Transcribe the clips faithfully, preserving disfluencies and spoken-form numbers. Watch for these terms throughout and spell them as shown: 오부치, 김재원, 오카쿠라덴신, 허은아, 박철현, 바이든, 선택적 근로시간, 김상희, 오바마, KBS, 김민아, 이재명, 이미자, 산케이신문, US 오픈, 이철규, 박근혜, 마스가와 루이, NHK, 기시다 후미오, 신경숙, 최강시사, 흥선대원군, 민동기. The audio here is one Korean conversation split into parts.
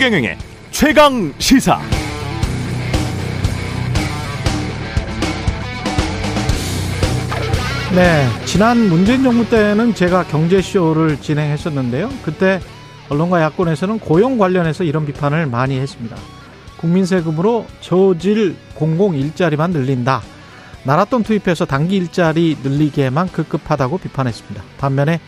최경영의 최강시사. 네, 지난 문재인 정부 때는 제가 경제쇼를 진행했었는데요. 그때 언론과 야권에서는 고용 관련해서 이런 비판을 많이 했습니다. 국민 세금으로 저질 공공 일자리만 늘린다. 나랏돈 투입해서 단기 일자리 늘리기에만 급급하다고 비판했습니다. 반면에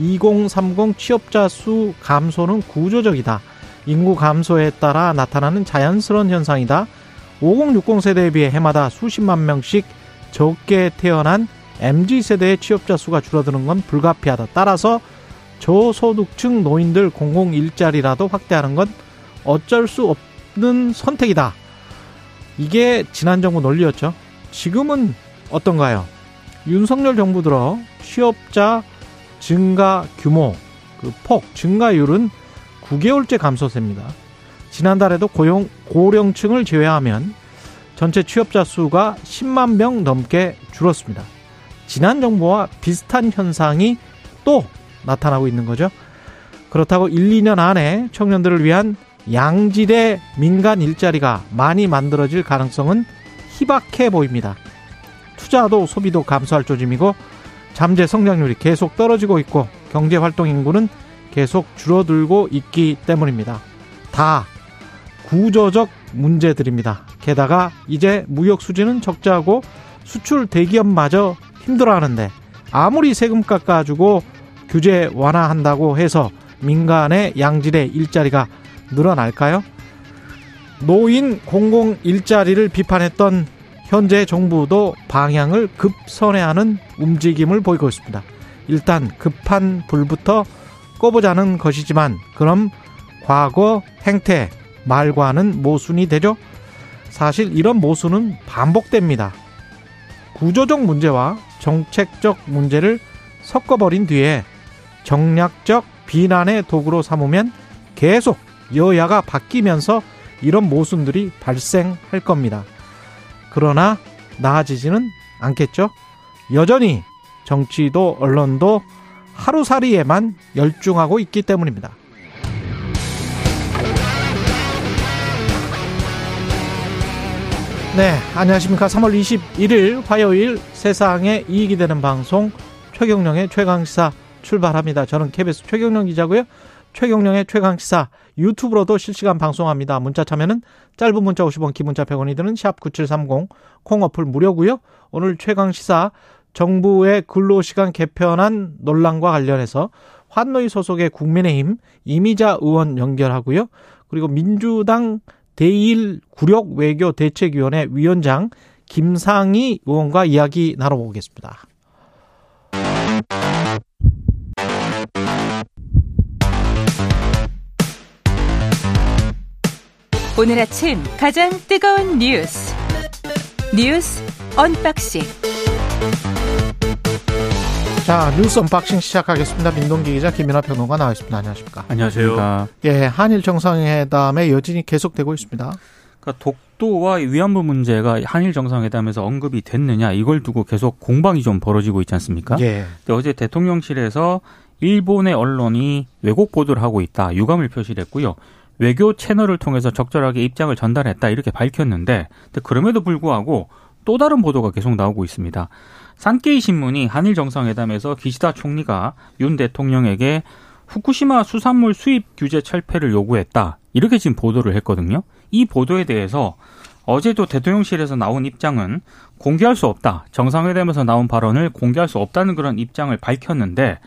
이공삼공 취업자 수 감소는 구조적이다. 인구 감소에 따라 나타나는 자연스러운 현상이다. 오공육공 세대에 비해 해마다 수십만 명씩 적게 태어난 엠지 세대의 취업자 수가 줄어드는 건 불가피하다. 따라서 저소득층 노인들 공공 일자리라도 확대하는 건 어쩔 수 없는 선택이다. 이게 지난 정부 논리였죠. 지금은 어떤가요? 윤석열 정부 들어 취업자 증가 규모, 그 폭 증가율은 구 개월째 감소세입니다. 지난달에도 고용, 고령층을 제외하면 전체 취업자 수가 십만 명 넘게 줄었습니다. 지난 정부와 비슷한 현상이 또 나타나고 있는 거죠. 그렇다고 일, 이 년 안에 청년들을 위한 양질의 민간 일자리가 많이 만들어질 가능성은 희박해 보입니다. 투자도 소비도 감소할 조짐이고 잠재 성장률이 계속 떨어지고 있고 경제활동 인구는 계속 줄어들고 있기 때문입니다. 다 구조적 문제들입니다. 게다가 이제 무역 수지는 적자고 수출 대기업마저 힘들어하는데 아무리 세금 깎아주고 규제 완화한다고 해서 민간의 양질의 일자리가 늘어날까요? 노인 공공 일자리를 비판했던 현재 정부도 방향을 급선회하는 움직임을 보이고 있습니다. 일단 급한 불부터 꺼보자는 것이지만 그럼 과거 행태 말과는 모순이 되죠. 사실 이런 모순은 반복됩니다. 구조적 문제와 정책적 문제를 섞어버린 뒤에 정략적 비난의 도구로 삼으면 계속 여야가 바뀌면서 이런 모순들이 발생할 겁니다. 그러나 나아지지는 않겠죠. 여전히 정치도 언론도 하루살이에만 열중하고 있기 때문입니다. 네, 안녕하십니까. 삼월 이십일일 화요일 세상에 이익이 되는 방송 최경령의 최강시사 출발합니다. 저는 케이비에스 최경령 기자고요. 최경령의 최강시사 유튜브로도 실시간 방송합니다. 문자 참여는 짧은 문자 오십 원, 긴 문자 백 원이 드는 샵 구칠삼공, 콩 어플 무료고요. 오늘 최강시사 정부의 근로시간 개편안 논란과 관련해서 환노위 소속의 국민의힘 이미자 의원 연결하고요. 그리고 민주당 대일 구력 외교 대책위원회 위원장 김상희 의원과 이야기 나눠보겠습니다. 오늘 아침 가장 뜨거운 뉴스 뉴스 언박싱. 자, 뉴스 언박싱 시작하겠습니다. 민동기 기자, 김민아 평론가 나와 있습니다. 안녕하십니까? 안녕하세요. 예, 한일 정상회담의 여진이 계속되고 있습니다. 그러니까 독도와 위안부 문제가 한일 정상회담에서 언급이 됐느냐, 이걸 두고 계속 공방이 좀 벌어지고 있지 않습니까? 예. 근데 어제 대통령실에서 일본의 언론이 왜곡 보도를 하고 있다, 유감을 표시했고요. 외교 채널을 통해서 적절하게 입장을 전달했다, 이렇게 밝혔는데, 근데 그럼에도 불구하고 또 다른 보도가 계속 나오고 있습니다. 산케이신문이 한일 정상회담에서 기시다 총리가 윤 대통령에게 후쿠시마 수산물 수입 규제 철폐를 요구했다, 이렇게 지금 보도를 했거든요. 이 보도에 대해서 어제도 대통령실에서 나온 입장은 공개할 수 없다, 정상회담에서 나온 발언을 공개할 수 없다는 그런 입장을 밝혔는데,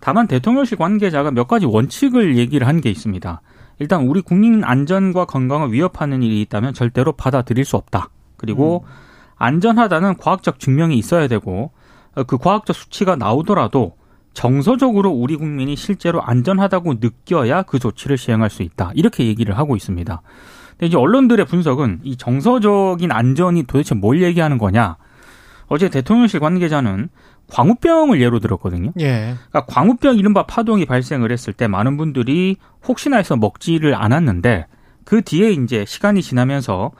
다만 대통령실 관계자가 몇 가지 원칙을 얘기를 한 게 있습니다. 일단 우리 국민 안전과 건강을 위협하는 일이 있다면 절대로 받아들일 수 없다. 그리고 음. 안전하다는 과학적 증명이 있어야 되고, 그 과학적 수치가 나오더라도 정서적으로 우리 국민이 실제로 안전하다고 느껴야 그 조치를 시행할 수 있다, 이렇게 얘기를 하고 있습니다. 근데 이제 언론들의 분석은 이 정서적인 안전이 도대체 뭘 얘기하는 거냐. 어제 대통령실 관계자는 광우병을 예로 들었거든요. 예. 그러니까 광우병 이른바 파동이 발생을 했을 때 많은 분들이 혹시나 해서 먹지를 않았는데, 그 뒤에 이제 시간이 지나면서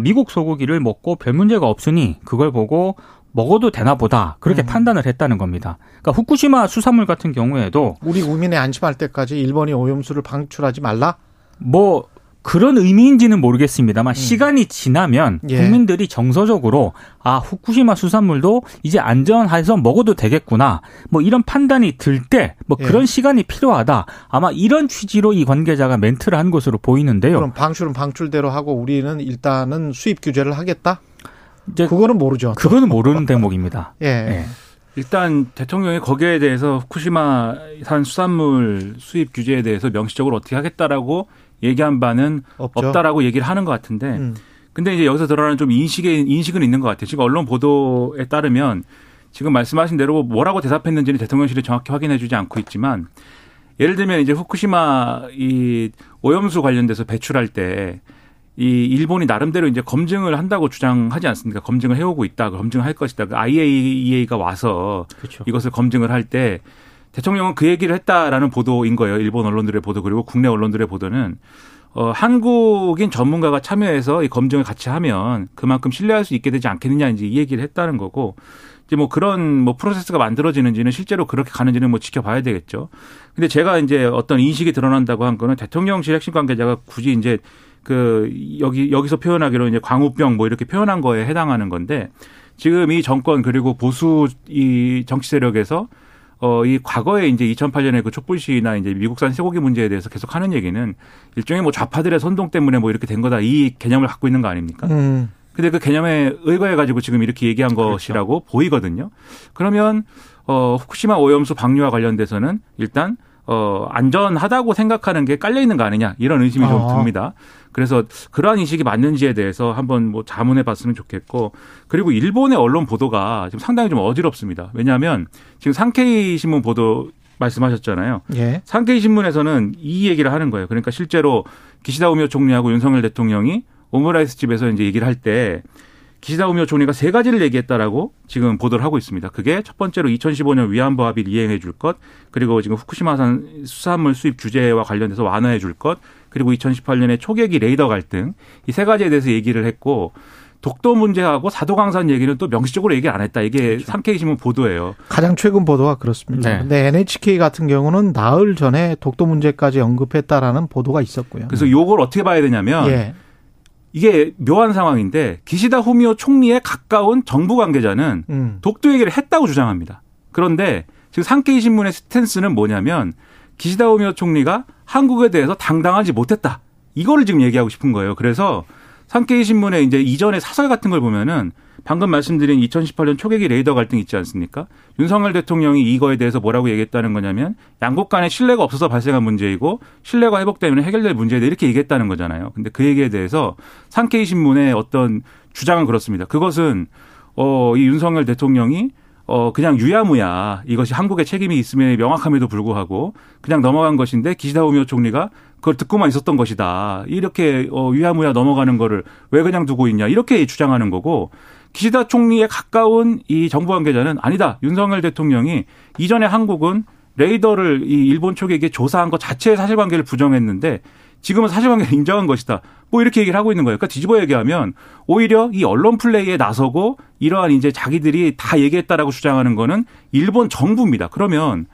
미국 소고기를 먹고 별 문제가 없으니 그걸 보고 먹어도 되나 보다, 그렇게 음. 판단을 했다는 겁니다. 그러니까 후쿠시마 수산물 같은 경우에도 우리 국민이 안심할 때까지 일본이 오염수를 방출하지 말라? 뭐 그런 의미인지는 모르겠습니다만 음. 시간이 지나면 예. 국민들이 정서적으로 아 후쿠시마 수산물도 이제 안전해서 먹어도 되겠구나 뭐 이런 판단이 들 때 뭐 그런 예. 시간이 필요하다 아마 이런 취지로 이 관계자가 멘트를 한 것으로 보이는데요. 그럼 방출은 방출대로 하고 우리는 일단은 수입 규제를 하겠다? 이제 그거는 모르죠. 그거는 모르는 대목입니다. 예. 예. 일단 대통령이 거기에 대해서 후쿠시마산 수산물 수입 규제에 대해서 명시적으로 어떻게 하겠다라고 얘기한 바는 없죠. 없다라고 얘기를 하는 것 같은데, 음. 근데 이제 여기서 드러나는 좀 인식의 인식은 있는 것 같아요. 지금 언론 보도에 따르면 지금 말씀하신 대로 뭐라고 대답했는지는 대통령실이 정확히 확인해주지 않고 있지만, 예를 들면 이제 후쿠시마 이 오염수 관련돼서 배출할 때 이 일본이 나름대로 이제 검증을 한다고 주장하지 않습니까? 검증을 해오고 있다, 검증할 것이다. 그 아이에이이에이가 와서 그렇죠. 이것을 검증을 할 때. 대통령은 그 얘기를 했다라는 보도인 거예요. 일본 언론들의 보도 그리고 국내 언론들의 보도는 어, 한국인 전문가가 참여해서 이 검증을 같이 하면 그만큼 신뢰할 수 있게 되지 않겠느냐 이제 이 얘기를 했다는 거고 이제 뭐 그런 뭐 프로세스가 만들어지는지는 실제로 그렇게 가는지는 뭐 지켜봐야 되겠죠. 근데 제가 이제 어떤 인식이 드러난다고 한 거는 대통령실 핵심 관계자가 굳이 이제 그 여기 여기서 표현하기로 이제 광우병 뭐 이렇게 표현한 거에 해당하는 건데 지금 이 정권 그리고 보수 이 정치 세력에서 어, 이 과거에 이제 이천팔 년에 그 촛불 시위나 이제 미국산 쇠고기 문제에 대해서 계속 하는 얘기는 일종의 뭐 좌파들의 선동 때문에 뭐 이렇게 된 거다 이 개념을 갖고 있는 거 아닙니까? 음. 근데 그 개념에 의거해가지고 지금 이렇게 얘기한 그렇죠. 것이라고 보이거든요. 그러면, 어, 후쿠시마 오염수 방류와 관련돼서는 일단, 어, 안전하다고 생각하는 게 깔려있는 거 아니냐 이런 의심이 아. 좀 듭니다. 그래서 그러한 인식이 맞는지에 대해서 한번 뭐 자문해 봤으면 좋겠고 그리고 일본의 언론 보도가 지금 상당히 좀 어지럽습니다. 왜냐하면 지금 산케이신문 보도 말씀하셨잖아요. 예. 산케이신문에서는 이 얘기를 하는 거예요. 그러니까 실제로 기시다 후미오 총리하고 윤석열 대통령이 오므라이스 집에서 이제 얘기를 할 때 기시다 후미오 총리가 세 가지를 얘기했다라고 지금 보도를 하고 있습니다. 그게 첫 번째로 이천십오 년 위안부 합의를 이행해 줄 것, 그리고 지금 후쿠시마산 수산물 수입 규제와 관련돼서 완화해 줄 것, 그리고 이천십팔 년에 초계기 레이더 갈등 이 세 가지에 대해서 얘기를 했고 독도 문제하고 사도강산 얘기는 또 명시적으로 얘기 안 했다. 이게 그렇죠. 산케이신문 보도예요. 가장 최근 보도가 그렇습니다. 네. 근데 엔에이치케이 같은 경우는 나흘 전에 독도 문제까지 언급했다라는 보도가 있었고요. 그래서 이걸 어떻게 봐야 되냐면 예. 이게 묘한 상황인데 기시다 후미오 총리에 가까운 정부 관계자는 음. 독도 얘기를 했다고 주장합니다. 그런데 지금 산케이신문의 스탠스는 뭐냐면 기시다 후미오 총리가 한국에 대해서 당당하지 못했다. 이거를 지금 얘기하고 싶은 거예요. 그래서 산케이 신문의 이제 이전의 사설 같은 걸 보면은 방금 말씀드린 이천십팔 년 초계기 레이더 갈등 있지 않습니까? 윤석열 대통령이 이거에 대해서 뭐라고 얘기했다는 거냐면 양국 간의 신뢰가 없어서 발생한 문제이고 신뢰가 회복되면 해결될 문제다 이렇게 얘기했다는 거잖아요. 근데 그 얘기에 대해서 산케이 신문의 어떤 주장은 그렇습니다. 그것은 어, 이 윤석열 대통령이 어, 그냥 유야무야 이것이 한국의 책임이 있음에 명확함에도 불구하고 그냥 넘어간 것인데 기시다 후미오 총리가 그걸 듣고만 있었던 것이다. 이렇게 어, 유야무야 넘어가는 거를 왜 그냥 두고 있냐 이렇게 주장하는 거고 기시다 총리에 가까운 이 정부 관계자는 아니다. 윤석열 대통령이 이전에 한국은 레이더를 이 일본 쪽에게 조사한 것 자체의 사실관계를 부정했는데 지금은 사실관계를 인정한 것이다. 뭐 이렇게 얘기를 하고 있는 거예요. 그러니까 뒤집어 얘기하면 오히려 이 언론 플레이에 나서고 이러한 이제 자기들이 다 얘기했다라고 주장하는 거는 일본 정부입니다. 그러면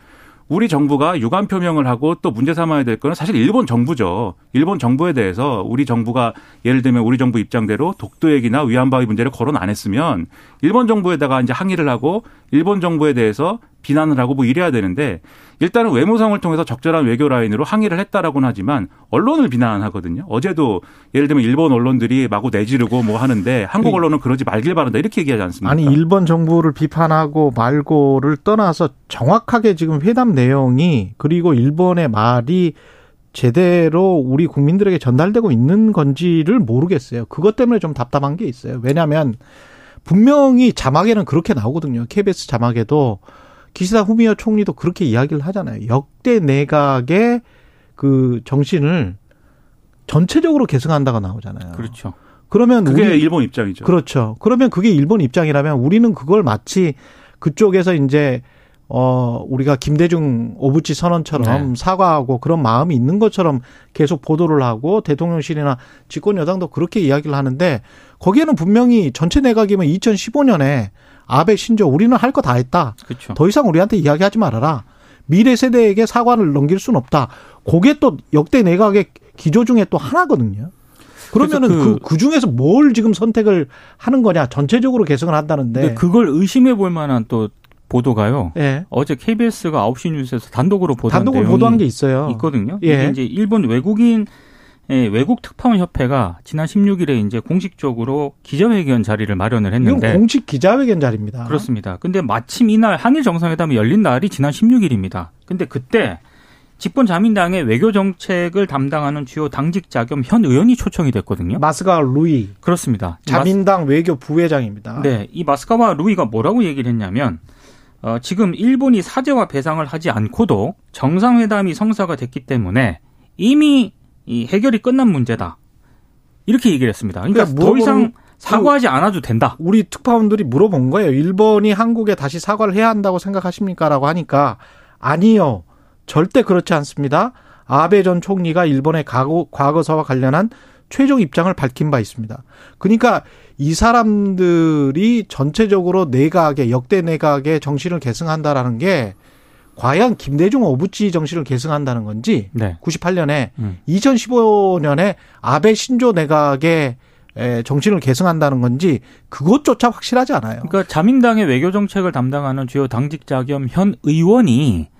우리 정부가 유감 표명을 하고 또 문제 삼아야 될 거는 사실 일본 정부죠. 일본 정부에 대해서 우리 정부가 예를 들면 우리 정부 입장대로 독도 얘기나 위안부 합의 문제를 거론 안 했으면 일본 정부에다가 이제 항의를 하고 일본 정부에 대해서 비난을 하고 뭐 이래야 되는데 일단은 외무성을 통해서 적절한 외교 라인으로 항의를 했다라고는 하지만 언론을 비난하거든요. 어제도 예를 들면 일본 언론들이 마구 내지르고 뭐 하는데 한국 언론은 그러지 말길 바란다 이렇게 얘기하지 않습니까? 아니 일본 정부를 비판하고 말고를 떠나서 정확하게 지금 회담 내용이 그리고 일본의 말이 제대로 우리 국민들에게 전달되고 있는 건지를 모르겠어요. 그것 때문에 좀 답답한 게 있어요. 왜냐하면 분명히 자막에는 그렇게 나오거든요. 케이비에스 자막에도 기시다 후미오 총리도 그렇게 이야기를 하잖아요. 역대 내각의 그 정신을 전체적으로 계승한다고 나오잖아요. 그렇죠. 그러면 그게 우리, 일본 입장이죠. 그렇죠. 그러면 그게 일본 입장이라면 우리는 그걸 마치 그쪽에서 이제 어, 우리가 김대중 오부치 선언처럼 네. 사과하고 그런 마음이 있는 것처럼 계속 보도를 하고 대통령실이나 집권 여당도 그렇게 이야기를 하는데 거기에는 분명히 전체 내각이면 이천십오 년에 아베 신조 우리는 할 거 다 했다. 그쵸. 더 이상 우리한테 이야기하지 말아라. 미래 세대에게 사과를 넘길 수는 없다. 그게 또 역대 내각의 기조 중에 또 하나거든요. 그러면은 그, 그 중에서 뭘 지금 선택을 하는 거냐. 전체적으로 개선을 한다는데. 그걸 의심해 볼 만한 또 보도가요. 예. 어제 케이비에스가 아홉 시 뉴스에서 단독으로 보도한 단독으로 보도한 게 있어요. 있거든요. 예. 이제 일본 외국인 외국 특파원 협회가 지난 십육 일에 이제 공식적으로 기자회견 자리를 마련을 했는데. 이건 공식 기자회견 자리입니다. 그렇습니다. 근데 마침 이날 한일 정상회담이 열린 날이 지난 십육 일입니다. 근데 그때 집권자민당의 외교 정책을 담당하는 주요 당직자겸 현 의원이 초청이 됐거든요. 마스가와 루이. 그렇습니다. 자민당 마스... 외교 부회장입니다. 네, 이 마스가와 루이가 뭐라고 얘기를 했냐면 어, 지금 일본이 사죄와 배상을 하지 않고도 정상회담이 성사가 됐기 때문에 이미 이 해결이 끝난 문제다. 이렇게 얘기를 했습니다. 그러니까, 그러니까 더 이상 사과하지 않아도 된다. 우리 특파원들이 물어본 거예요. 일본이 한국에 다시 사과를 해야 한다고 생각하십니까? 라고 하니까 아니요. 절대 그렇지 않습니다. 아베 전 총리가 일본의 과거사와 관련한 최종 입장을 밝힌 바 있습니다. 그러니까 이 사람들이 전체적으로 내각의 역대 내각의 정신을 계승한다라는 게 과연 김대중 오부치 정신을 계승한다는 건지 네. 구십팔 년에 음. 이천십오 년에 아베 신조 내각의 정신을 계승한다는 건지 그것조차 확실하지 않아요. 그러니까 자민당의 외교 정책을 담당하는 주요 당직자 겸 현 의원이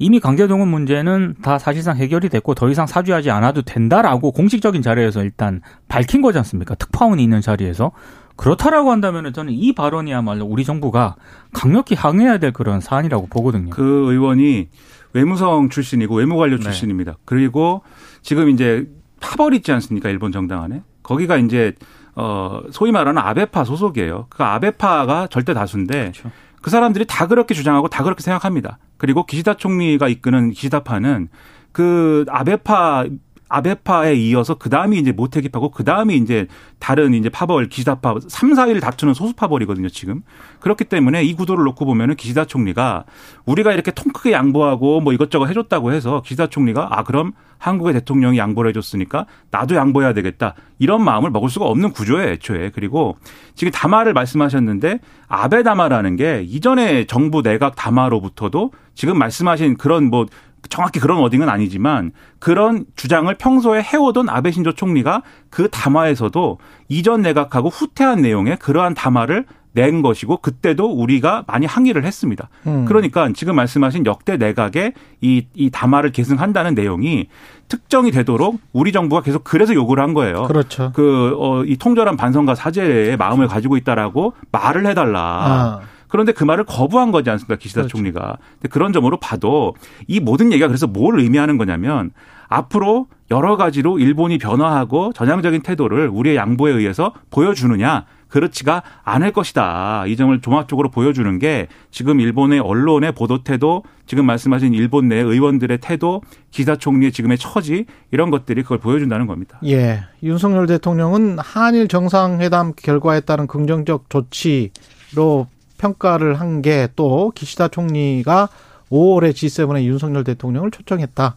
이미 강제동원 문제는 다 사실상 해결이 됐고 더 이상 사죄하지 않아도 된다라고 공식적인 자리에서 일단 밝힌 거지 않습니까? 특파원이 있는 자리에서. 그렇다라고 한다면 저는 이 발언이야말로 우리 정부가 강력히 항의해야 될 그런 사안이라고 보거든요. 그 의원이 외무성 출신이고 외무관료 출신입니다. 네. 그리고 지금 이제 파벌이 있지 않습니까? 일본 정당 안에. 거기가 이제 어 소위 말하는 아베파 소속이에요. 그 아베파가 절대 다수인데 그렇죠. 그 사람들이 다 그렇게 주장하고 다 그렇게 생각합니다. 그리고 기시다 총리가 이끄는 기시다파는 그 아베파, 아베파에 이어서 그 다음이 이제 모태기파고 그 다음이 이제 다른 이제 파벌, 기시다파 삼, 사위를 다투는 소수파벌이거든요, 지금. 그렇기 때문에 이 구도를 놓고 보면은 기시다 총리가 우리가 이렇게 통 크게 양보하고 뭐 이것저것 해줬다고 해서 기시다 총리가 아, 그럼 한국의 대통령이 양보를 해줬으니까 나도 양보해야 되겠다. 이런 마음을 먹을 수가 없는 구조예요, 애초에. 그리고 지금 담화를 말씀하셨는데 아베 담화라는 게 이전에 정부 내각 담화로부터도 지금 말씀하신 그런 뭐 정확히 그런 워딩은 아니지만 그런 주장을 평소에 해오던 아베 신조 총리가 그 담화에서도 이전 내각하고 후퇴한 내용의 그러한 담화를 낸 것이고 그때도 우리가 많이 항의를 했습니다. 음. 그러니까 지금 말씀하신 역대 내각의 이, 이 담화를 계승한다는 내용이 특정이 되도록 우리 정부가 계속 그래서 요구를 한 거예요. 그렇죠. 그, 어, 이 통절한 반성과 사죄의 마음을 가지고 있다라고 말을 해달라. 아. 그런데 그 말을 거부한 거지 않습니까? 기시다 그렇죠. 총리가. 근데 그런 점으로 봐도 이 모든 얘기가 그래서 뭘 의미하는 거냐면 앞으로 여러 가지로 일본이 변화하고 전향적인 태도를 우리의 양보에 의해서 보여주느냐 그렇지가 않을 것이다. 이 점을 종합적으로 보여주는 게 지금 일본의 언론의 보도 태도, 지금 말씀하신 일본 내 의원들의 태도, 기시다 총리의 지금의 처지 이런 것들이 그걸 보여준다는 겁니다. 예, 윤석열 대통령은 한일 정상회담 결과에 따른 긍정적 조치로 평가를 한 게 또 기시다 총리가 오월에 지 세븐에 윤석열 대통령을 초청했다.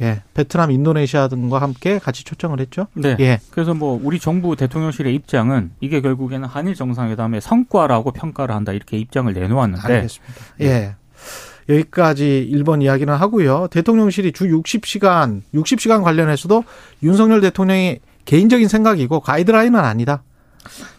예, 베트남, 인도네시아 등과 함께 같이 초청을 했죠. 네. 예. 그래서 뭐 우리 정부 대통령실의 입장은 이게 결국에는 한일 정상회담의 성과라고 평가를 한다 이렇게 입장을 내놓았는데. 알겠습니다. 예. 여기까지 일본 이야기는 하고요. 대통령실이 주 육십 시간, 육십 시간 관련해서도 윤석열 대통령이 개인적인 생각이고 가이드라인은 아니다.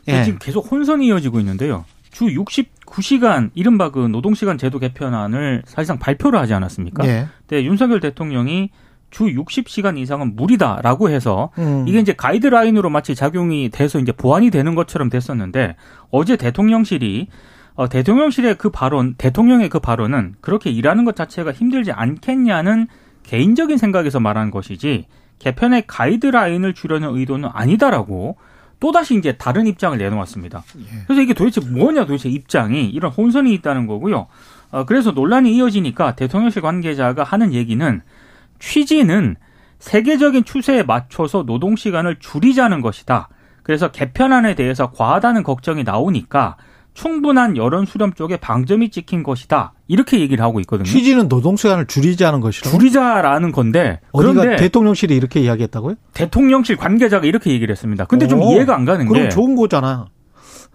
예. 지금 계속 혼선이 이어지고 있는데요. 주 육십구 시간 이른바 그 노동시간 제도 개편안을 사실상 발표를 하지 않았습니까? 네. 근데 윤석열 대통령이 주 육십 시간 이상은 무리다라고 해서 음. 이게 이제 가이드라인으로 마치 작용이 돼서 이제 보완이 되는 것처럼 됐었는데 어제 대통령실이 어, 대통령실의 그 발언, 대통령의 그 발언은 그렇게 일하는 것 자체가 힘들지 않겠냐는 개인적인 생각에서 말한 것이지 개편의 가이드라인을 주려는 의도는 아니다라고. 또다시 이제 다른 입장을 내놓았습니다. 그래서 이게 도대체 뭐냐 도대체 입장이 이런 혼선이 있다는 거고요. 어, 그래서 논란이 이어지니까 대통령실 관계자가 하는 얘기는 취지는 세계적인 추세에 맞춰서 노동시간을 줄이자는 것이다. 그래서 개편안에 대해서 과하다는 걱정이 나오니까 충분한 여론 수렴 쪽에 방점이 찍힌 것이다. 이렇게 얘기를 하고 있거든요. 취지는 노동시간을 줄이자는 것이라고? 줄이자라는 건데. 그런데 어디가 대통령실이 이렇게 이야기했다고요? 대통령실 관계자가 이렇게 얘기를 했습니다. 근데 오, 좀 이해가 안 가는 그럼 게. 그럼 좋은 거잖아.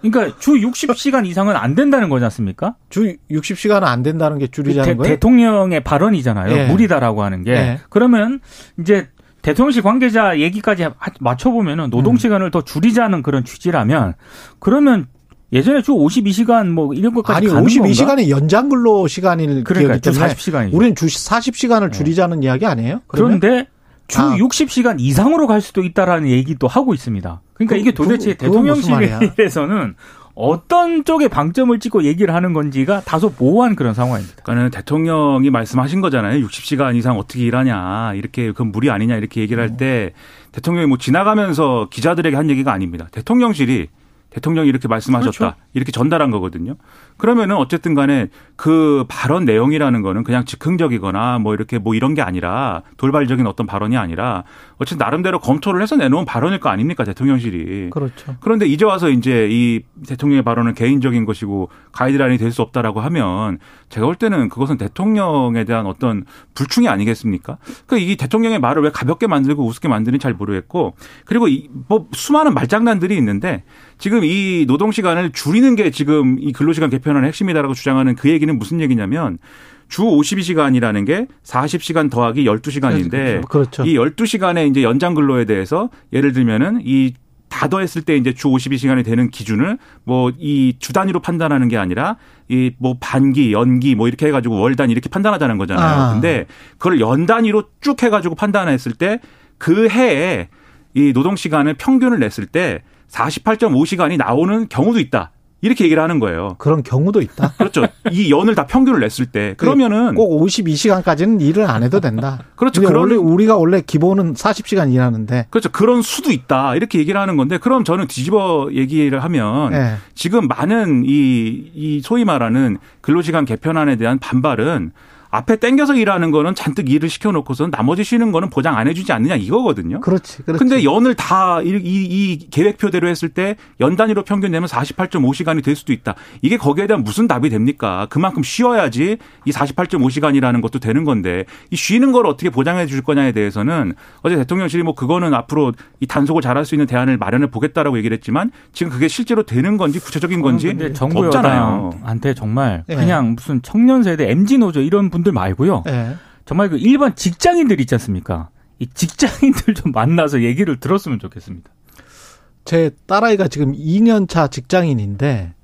그러니까 주 육십 시간 이상은 안 된다는 거지 않습니까? 주 육십 시간은 안 된다는 게 줄이자는 대, 거예요? 대통령의 발언이잖아요. 예. 무리다라고 하는 게. 예. 그러면 이제 대통령실 관계자 얘기까지 맞춰보면은 노동시간을 음. 더 줄이자는 그런 취지라면, 그러면 예전에 주 오십이 시간 뭐 이런 것까지 아니, 가는 오십이 시간이 건가? 오십이 시간이 연장 근로 시간일 그러니까 기억이 때문에 사십 시간이죠. 우리는 주 사십 시간을 줄이자는 네. 이야기 아니에요? 그러면? 그런데 주 아. 육십 시간 이상으로 갈 수도 있다라는 얘기도 하고 있습니다. 그러니까 그, 이게 도대체 그, 대통령실에서는 어떤 쪽에 방점을 찍고 얘기를 하는 건지가 다소 모호한 그런 상황입니다. 그러니까는 대통령이 말씀하신 거잖아요. 육십 시간 이상 어떻게 일하냐, 이렇게 그건 무리 아니냐 이렇게 얘기를 할 때 대통령이 뭐 지나가면서 기자들에게 한 얘기가 아닙니다. 대통령실이 대통령이 이렇게 말씀하셨다. 그렇죠. 이렇게 전달한 거거든요. 그러면은 어쨌든 간에 그 발언 내용이라는 거는 그냥 즉흥적이거나 뭐 이렇게 뭐 이런 게 아니라 돌발적인 어떤 발언이 아니라 어쨌든 나름대로 검토를 해서 내놓은 발언일 거 아닙니까, 대통령실이. 그렇죠. 그런데 이제 와서 이제 이 대통령의 발언은 개인적인 것이고 가이드라인이 될 수 없다라고 하면 제가 볼 때는 그것은 대통령에 대한 어떤 불충이 아니겠습니까? 그러니까 이 대통령의 말을 왜 가볍게 만들고 우습게 만드는지 잘 모르겠고, 그리고 이 뭐 수많은 말장난들이 있는데 지금 이 노동시간을 줄이는 게 지금 이 근로시간 개편안의 핵심이다라고 주장하는 그 얘기는 무슨 얘기냐면 주 오십이 시간이라는 게 사십 시간 더하기 열두 시간인데 그렇죠. 이 열두 시간의 이제 연장 근로에 대해서 예를 들면은 이 다 더했을 때 이제 주 오십이 시간이 되는 기준을 뭐 이 주 단위로 판단하는 게 아니라 이 뭐 반기, 연기 뭐 이렇게 해가지고 월 단위 이렇게 판단하자는 거잖아요. 아. 근데 그걸 연 단위로 쭉 해가지고 판단했을 때 그 해에 이 노동 시간을 평균을 냈을 때 사십팔 점 오 시간이 나오는 경우도 있다. 이렇게 얘기를 하는 거예요. 그런 경우도 있다. 그렇죠. 이 연을 다 평균을 냈을 때 그러면은 꼭 오십이 시간까지는 일을 안 해도 된다. 그렇죠. 그런 원래 우리가 원래 기본은 사십 시간 일하는데 그렇죠. 그런 수도 있다. 이렇게 얘기를 하는 건데, 그럼 저는 뒤집어 얘기를 하면 네. 지금 많은 이, 이 소위 말하는 근로시간 개편안에 대한 반발은 앞에 땡겨서 일하는 거는 잔뜩 일을 시켜놓고선 나머지 쉬는 거는 보장 안 해주지 않느냐 이거거든요. 그렇지. 그렇지. 근데 연을 다 이, 이, 이 계획표대로 했을 때 연 단위로 평균 내면 사십팔 점 오 시간이 될 수도 있다. 이게 거기에 대한 무슨 답이 됩니까? 그만큼 쉬어야지 이 사십팔 점 오 시간이라는 것도 되는 건데 이 쉬는 걸 어떻게 보장해 줄 거냐에 대해서는 어제 대통령실이 뭐 그거는 앞으로 이 단속을 잘할 수 있는 대안을 마련해 보겠다라고 얘기를 했지만 지금 그게 실제로 되는 건지 구체적인 건지 정부 없잖아요. 정부한테 정말 그냥 네. 무슨 청년 세대 엠지 노조 이런 분 들 말고요. 네. 정말 그 일반 직장인들 있지 않습니까? 이 직장인들 좀 만나서 얘기를 들었으면 좋겠습니다. 제 딸아이가 지금 이 년 차 직장인인데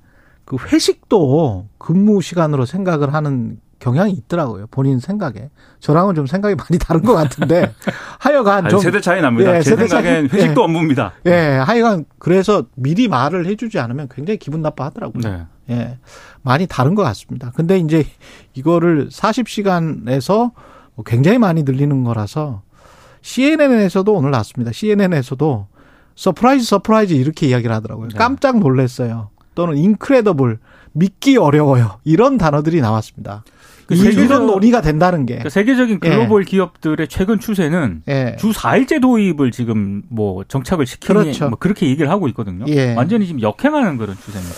그 회식도 근무 시간으로 생각을 하는 경향이 있더라고요. 본인 생각에. 저랑은 좀 생각이 많이 다른 것 같은데 하여간 좀 아니, 세대 차이 납니다. 예, 제 세대 생각엔 차이, 회식도 예, 업무입니다. 예, 하여간 그래서 미리 말을 해주지 않으면 굉장히 기분 나빠하더라고요. 네. 예, 많이 다른 것 같습니다. 근데 이제 이거를 사십 시간에서 굉장히 많이 늘리는 거라서 씨엔엔에서도 오늘 나왔습니다. 씨엔엔에서도 서프라이즈 서프라이즈 이렇게 이야기를 하더라고요. 네. 깜짝 놀랐어요. 또는 인크레더블, 믿기 어려워요. 이런 단어들이 나왔습니다. 그 세계적 논의가 된다는 게. 그러니까 세계적인 글로벌 예. 기업들의 최근 추세는 예. 주 사 일제 도입을 지금 뭐 정착을 시키는 그렇죠. 뭐 그렇게 얘기를 하고 있거든요. 예. 완전히 지금 역행하는 그런 추세입니다.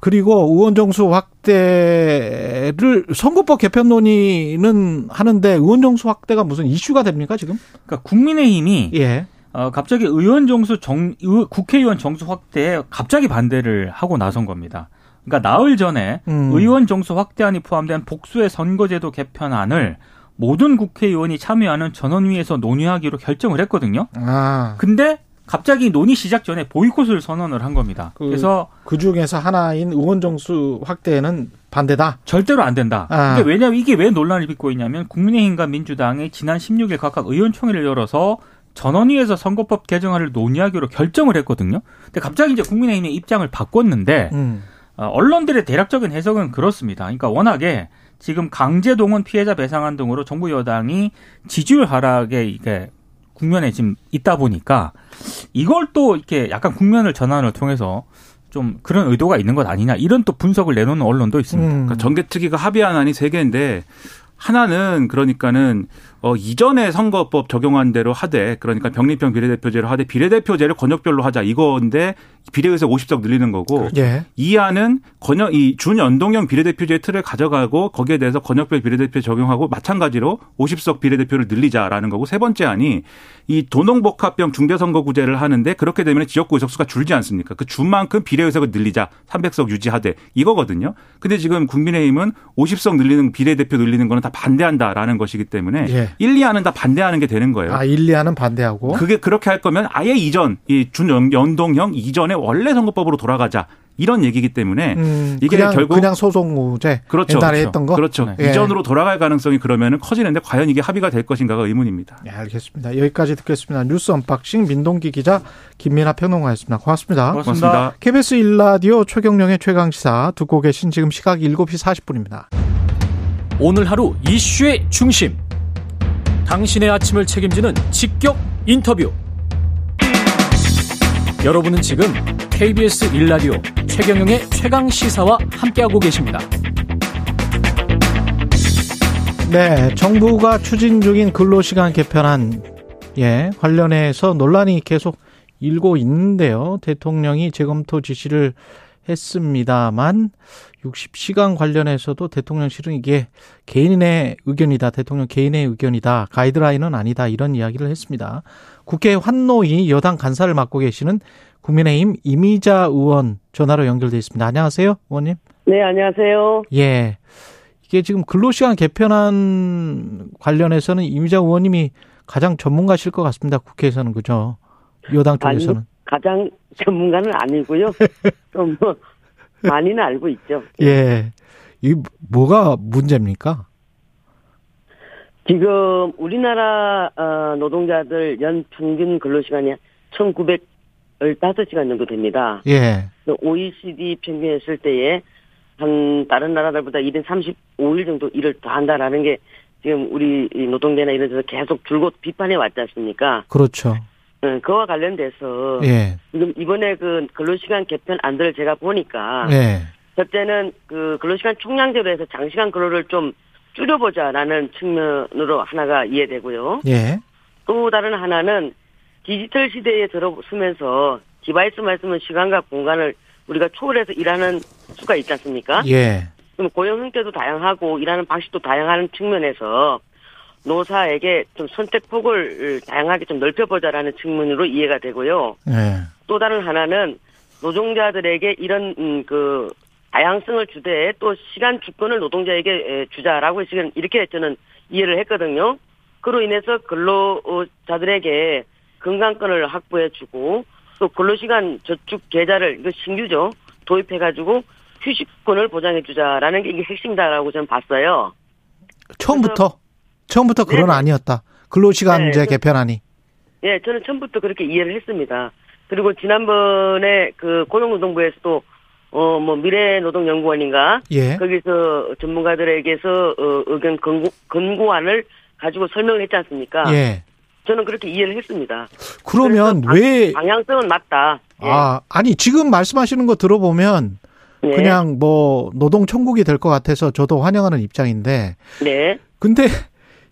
그리고 의원 정수 확대를 선거법 개편 논의는 하는데 의원 정수 확대가 무슨 이슈가 됩니까 지금? 그러니까 국민의힘이 예. 어, 갑자기 의원 정수 정 국회의원 정수 확대에 갑자기 반대를 하고 나선 겁니다. 그러니까 나흘 전에 음. 의원 정수 확대안이 포함된 복수의 선거제도 개편안을 모든 국회의원이 참여하는 전원위에서 논의하기로 결정을 했거든요. 아. 근데 갑자기 논의 시작 전에 보이콧을 선언을 한 겁니다. 그, 그래서 그 중에서 하나인 의원 정수 확대에는 반대다. 절대로 안 된다. 아. 근데 왜냐면 이게 왜 논란을 빚고 있냐면 국민의힘과 민주당이 지난 십육 일 각각 의원총회를 열어서 전원위에서 선거법 개정안을 논의하기로 결정을 했거든요. 근데 갑자기 이제 국민의힘의 입장을 바꿨는데 음. 언론들의 대략적인 해석은 그렇습니다. 그러니까 워낙에 지금 강제동원 피해자 배상안 등으로 정부 여당이 지지율 하락에 이게 국면에 지금 있다 보니까 이걸 또 이렇게 약간 국면을 전환을 통해서 좀 그런 의도가 있는 것 아니냐 이런 또 분석을 내놓는 언론도 있습니다. 음. 그러니까 전개특위가 합의한 안이 세 개인데 하나는 그러니까는 어, 이전에 선거법 적용한 대로 하되 그러니까 병립형 비례대표제로 하되 비례대표제를 권역별로 하자 이건데 비례의석 오십 석 늘리는 거고 예. 이 안은 권역 이 준연동형 비례대표제 틀을 가져가고 거기에 대해서 권역별 비례대표 적용하고 마찬가지로 오십 석 비례대표를 늘리자라는 거고 세 번째 안이 이 도농복합형 중대선거구제를 하는데 그렇게 되면 지역구 의석수가 줄지 않습니까? 그 준만큼 비례의석을 늘리자 삼백 석 유지하되 이거거든요. 근데 지금 국민의힘은 오십 석 늘리는 비례대표 늘리는 거는 다 반대한다라는 것이기 때문에 예. 일, 이 하는 다 반대하는 게 되는 거예요. 아, 일, 이 하는 반대하고. 그게 그렇게 할 거면 아예 이전, 이 준연동형 이전에 원래 선거법으로 돌아가자. 이런 얘기이기 때문에 음, 이게 그냥, 결국 그냥 소송무죄 그렇죠, 옛날에 그렇죠, 했던 거 그렇죠. 네. 이전으로 돌아갈 가능성이 그러면은 커지는데 과연 이게 합의가 될 것인가가 의문입니다. 네, 알겠습니다. 여기까지 듣겠습니다. 뉴스 언박싱 민동기 기자 김민아 평론가였습니다. 고맙습니다. 고맙습니다. 고맙습니다. 케이비에스 일 라디오 최경영의 최강시사 듣고 계신 지금 시각 일곱 시 사십 분입니다. 오늘 하루 이슈의 중심. 당신의 아침을 책임지는 직격 인터뷰. 여러분은 지금 케이비에스 일 라디오 최경영의 최강시사와 함께하고 계십니다. 네, 정부가 추진 중인 근로시간 개편안 예, 관련해서 논란이 계속 일고 있는데요. 대통령이 재검토 지시를 했습니다만 육십 시간 관련해서도 대통령실은 이게 개인의 의견이다. 대통령 개인의 의견이다. 가이드라인은 아니다. 이런 이야기를 했습니다. 국회 환노위 여당 간사를 맡고 계시는 국민의힘 이미자 의원 전화로 연결돼 있습니다. 안녕하세요, 의원님. 네, 안녕하세요. 예, 이게 지금 근로시간 개편안 관련해서는 이미자 의원님이 가장 전문가실 것 같습니다. 국회에서는 그죠? 여당 쪽에서는 아니, 가장 전문가는 아니고요. 좀 뭐 많이는 알고 있죠. 예, 이 뭐가 문제입니까? 지금 우리나라 노동자들 연 평균 근로시간이 천구백십오 시간 정도 됩니다. 예. 오이시디 평균했을 때에 한 다른 나라들보다 이백삼십오 일 정도 일을 더 한다라는 게 지금 우리 노동계나 이런 데서 계속 줄곧 비판해 왔지 않습니까? 그렇죠. 그와 관련돼서 예. 지금 이번에 그 근로시간 개편 안들을 제가 보니까 예. 첫째는 그 근로시간 총량제로 해서 장시간 근로를 좀 줄여보자라는 측면으로 하나가 이해되고요. 예. 또 다른 하나는 디지털 시대에 들어서면서 디바이스만 쓰면 시간과 공간을 우리가 초월해서 일하는 수가 있지 않습니까? 예. 그럼 고용 형태도 다양하고 일하는 방식도 다양한 측면에서 노사에게 좀 선택폭을 다양하게 좀 넓혀보자라는 측면으로 이해가 되고요. 예. 또 다른 하나는 노동자들에게 이런 음, 그 다양성을 주되 또 시간 주권을 노동자에게 주자라고 이렇게 저는 이해를 했거든요. 그로 인해서 근로자들에게 건강권을 확보해주고 또 근로시간 저축 계좌를 이거 신규죠 도입해가지고 휴식권을 보장해주자라는 게 이게 핵심이다라고 저는 봤어요. 처음부터 처음부터 그런 네. 아니었다. 근로시간제 네. 개편안이. 예, 네, 저는 처음부터 그렇게 이해를 했습니다. 그리고 지난번에 그 고용노동부에서도 어 뭐 미래노동연구원인가 예. 거기서 전문가들에게서 어, 의견 권고 권고안을 가지고 설명을 했지 않습니까? 예. 저는 그렇게 이해를 했습니다. 그러면 왜 방향성은 맞다. 예. 아, 아니 지금 말씀하시는 거 들어보면 네. 그냥 뭐 노동 천국이 될 것 같아서 저도 환영하는 입장인데. 네. 근데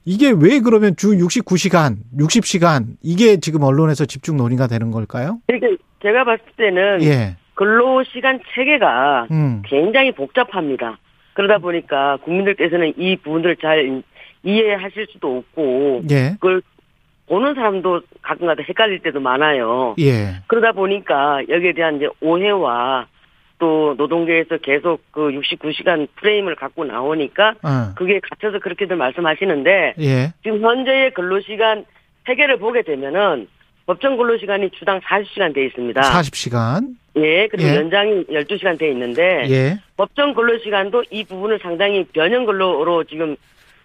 이게 왜 그러면 주 육십구 시간, 육십 시간 이게 지금 언론에서 집중 논의가 되는 걸까요? 그러니까 제가 봤을 때는 예. 근로시간 체계가 음. 굉장히 복잡합니다. 그러다 보니까 국민들께서는 이 부분들을 잘 이해하실 수도 없고 예. 그걸 보는 사람도 가끔가다 헷갈릴 때도 많아요. 예. 그러다 보니까 여기에 대한 이제 오해와 또 노동계에서 계속 그 육십구 시간 프레임을 갖고 나오니까 어. 그게 갇혀서 그렇게들 말씀하시는데 예. 지금 현재의 근로시간 체계를 보게 되면은 법정 근로시간이 주당 사십 시간 돼 있습니다. 사십 시간. 예, 그리고 예. 연장이 열두 시간 돼 있는데 예. 법정 근로시간도 이 부분을 상당히 변형 근로로 지금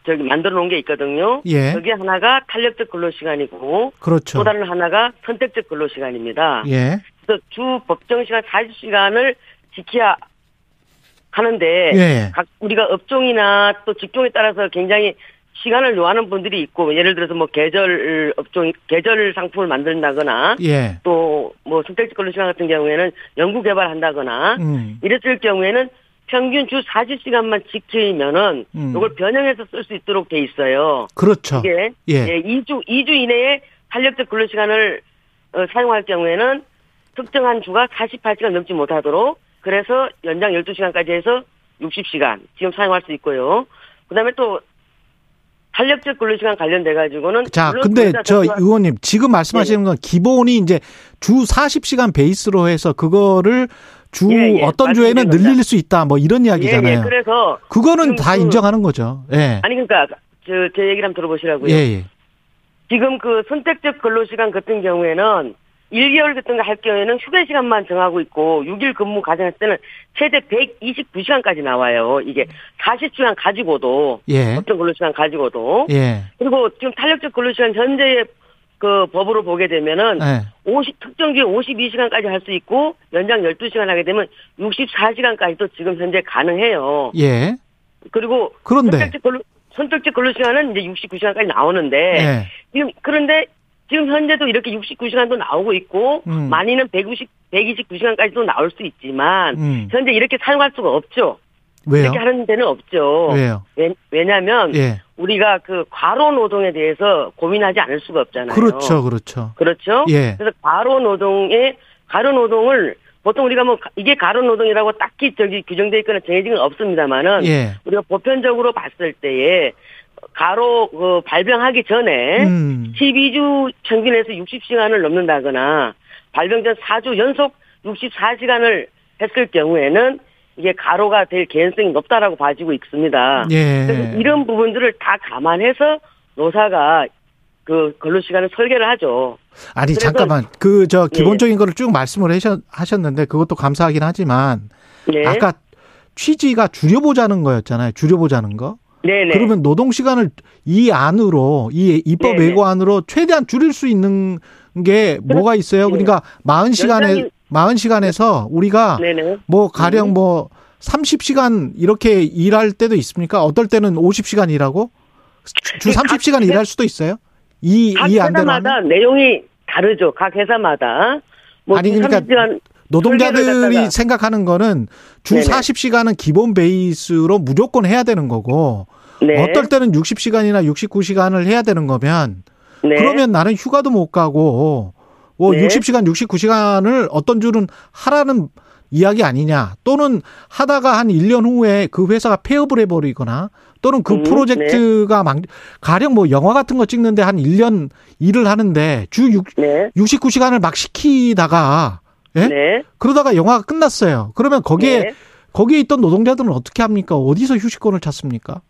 저기 만들어 놓은 게 있거든요. 예. 여기 하나가 탄력적 근로시간이고 그렇죠. 또 다른 하나가 선택적 근로시간입니다. 예. 그래서 주 법정 시간 사십 시간을 지켜야 하는데 예. 각 우리가 업종이나 또 직종에 따라서 굉장히 시간을 요하는 분들이 있고 예를 들어서 뭐 계절 업종 계절 상품을 만든다거나 예. 또 뭐 선택적 근로시간 같은 경우에는 연구 개발한다거나 음. 이랬을 경우에는 평균 주 사십 시간만 지키면은 음. 이걸 변형해서 쓸 수 있도록 돼 있어요. 그렇죠. 이게 예. 예, 이 주 이내에 탄력적 근로시간을 어, 사용할 경우에는 특정한 주가 사십팔 시간 넘지 못하도록 그래서 연장 열두 시간까지 해서 육십 시간 지금 사용할 수 있고요. 그다음에 또 탄력적 근로시간 관련돼 가지고는 자, 근데 저 의원님 지금 말씀하시는 예. 건 기본이 이제 주 사십 시간 베이스로 해서 그거를 주 예, 예. 어떤 주에는 늘릴 수 있다 뭐 이런 이야기잖아요. 예, 예. 그래서 그거는 다 그, 인정하는 거죠. 예. 아니 그러니까 저, 제 얘기를 한번 들어보시라고요. 예, 예. 지금 그 선택적 근로시간 같은 경우에는 일 개월 같은 거 할 경우에는 휴게 시간만 정하고 있고 육 일 근무 가정할 때는 최대 백이십구 시간까지 나와요. 이게 사십 시간 가지고도 예. 어떤 근로시간 가지고도 예. 그리고 지금 탄력적 근로시간 현재의 그 법으로 보게 되면은 네. 오십 특정 기회 오십이 시간까지 할 수 있고 연장 열두 시간 하게 되면 육십사 시간까지도 지금 현재 가능해요. 예. 그리고 그런데 선택적 근로 선택적 근로시간은 이제 육십구 시간까지 나오는데 예. 지금 그런데 지금 현재도 이렇게 육십구 시간도 나오고 있고 음. 많이는 백이십구 시간까지도 나올 수 있지만 음. 현재 이렇게 사용할 수가 없죠. 왜요? 이렇게 하는 데는 없죠. 왜요? 왜, 왜냐하면 예. 우리가 그 과로 노동에 대해서 고민하지 않을 수가 없잖아요. 그렇죠, 그렇죠. 그렇죠. 예. 그래서 과로 노동에 과로 노동을 보통 우리가 뭐 이게 과로 노동이라고 딱히 저기 규정돼 있거나 정해진 건 없습니다만은 예. 우리가 보편적으로 봤을 때에. 가로 그 발병하기 전에 음. 십이 주 평균에서 육십 시간을 넘는다거나 발병 전 사 주 연속 육십사 시간을 했을 경우에는 이게 가로가 될 개연성이 높다라고 봐지고 있습니다. 예. 그래서 이런 부분들을 다 감안해서 노사가 그 근로시간을 설계를 하죠. 아니 잠깐만 그 저 기본적인 예. 거를 쭉 말씀을 하셨는데 그것도 감사하긴 하지만 예. 아까 취지가 줄여보자는 거였잖아요. 줄여보자는 거. 네네. 그러면 노동 시간을 이 안으로 이 입법 네네. 예고안으로 최대한 줄일 수 있는 게 뭐가 있어요? 네네. 그러니까 사십 시간에 사십 시간에서 우리가 네네. 뭐 가령 뭐 삼십 시간 이렇게 일할 때도 있습니까? 어떨 때는 오십 시간 일하고 주 삼십 시간 일할 수도 있어요? 이 이 안 되면 각 회사마다 내용이 다르죠. 각 회사마다 뭐 아니 그러니까 삼십 시간 노동자들이 생각하는 거는 주 네네. 사십 시간은 기본 베이스로 무조건 해야 되는 거고 네. 어떨 때는 육십 시간이나 육십구 시간을 해야 되는 거면 네. 그러면 나는 휴가도 못 가고 뭐 네. 육십 시간, 육십구 시간을 어떤 줄은 하라는 이야기 아니냐 또는 하다가 한 일 년 후에 그 회사가 폐업을 해버리거나 또는 그 음, 프로젝트가 네. 망, 가령 뭐 영화 같은 거 찍는데 한 일 년 일을 하는데 주 육, 네. 육십구 시간을 막 시키다가 예? 네. 그러다가 영화가 끝났어요. 그러면 거기에 네. 거기에 있던 노동자들은 어떻게 합니까? 어디서 휴식권을 찾습니까?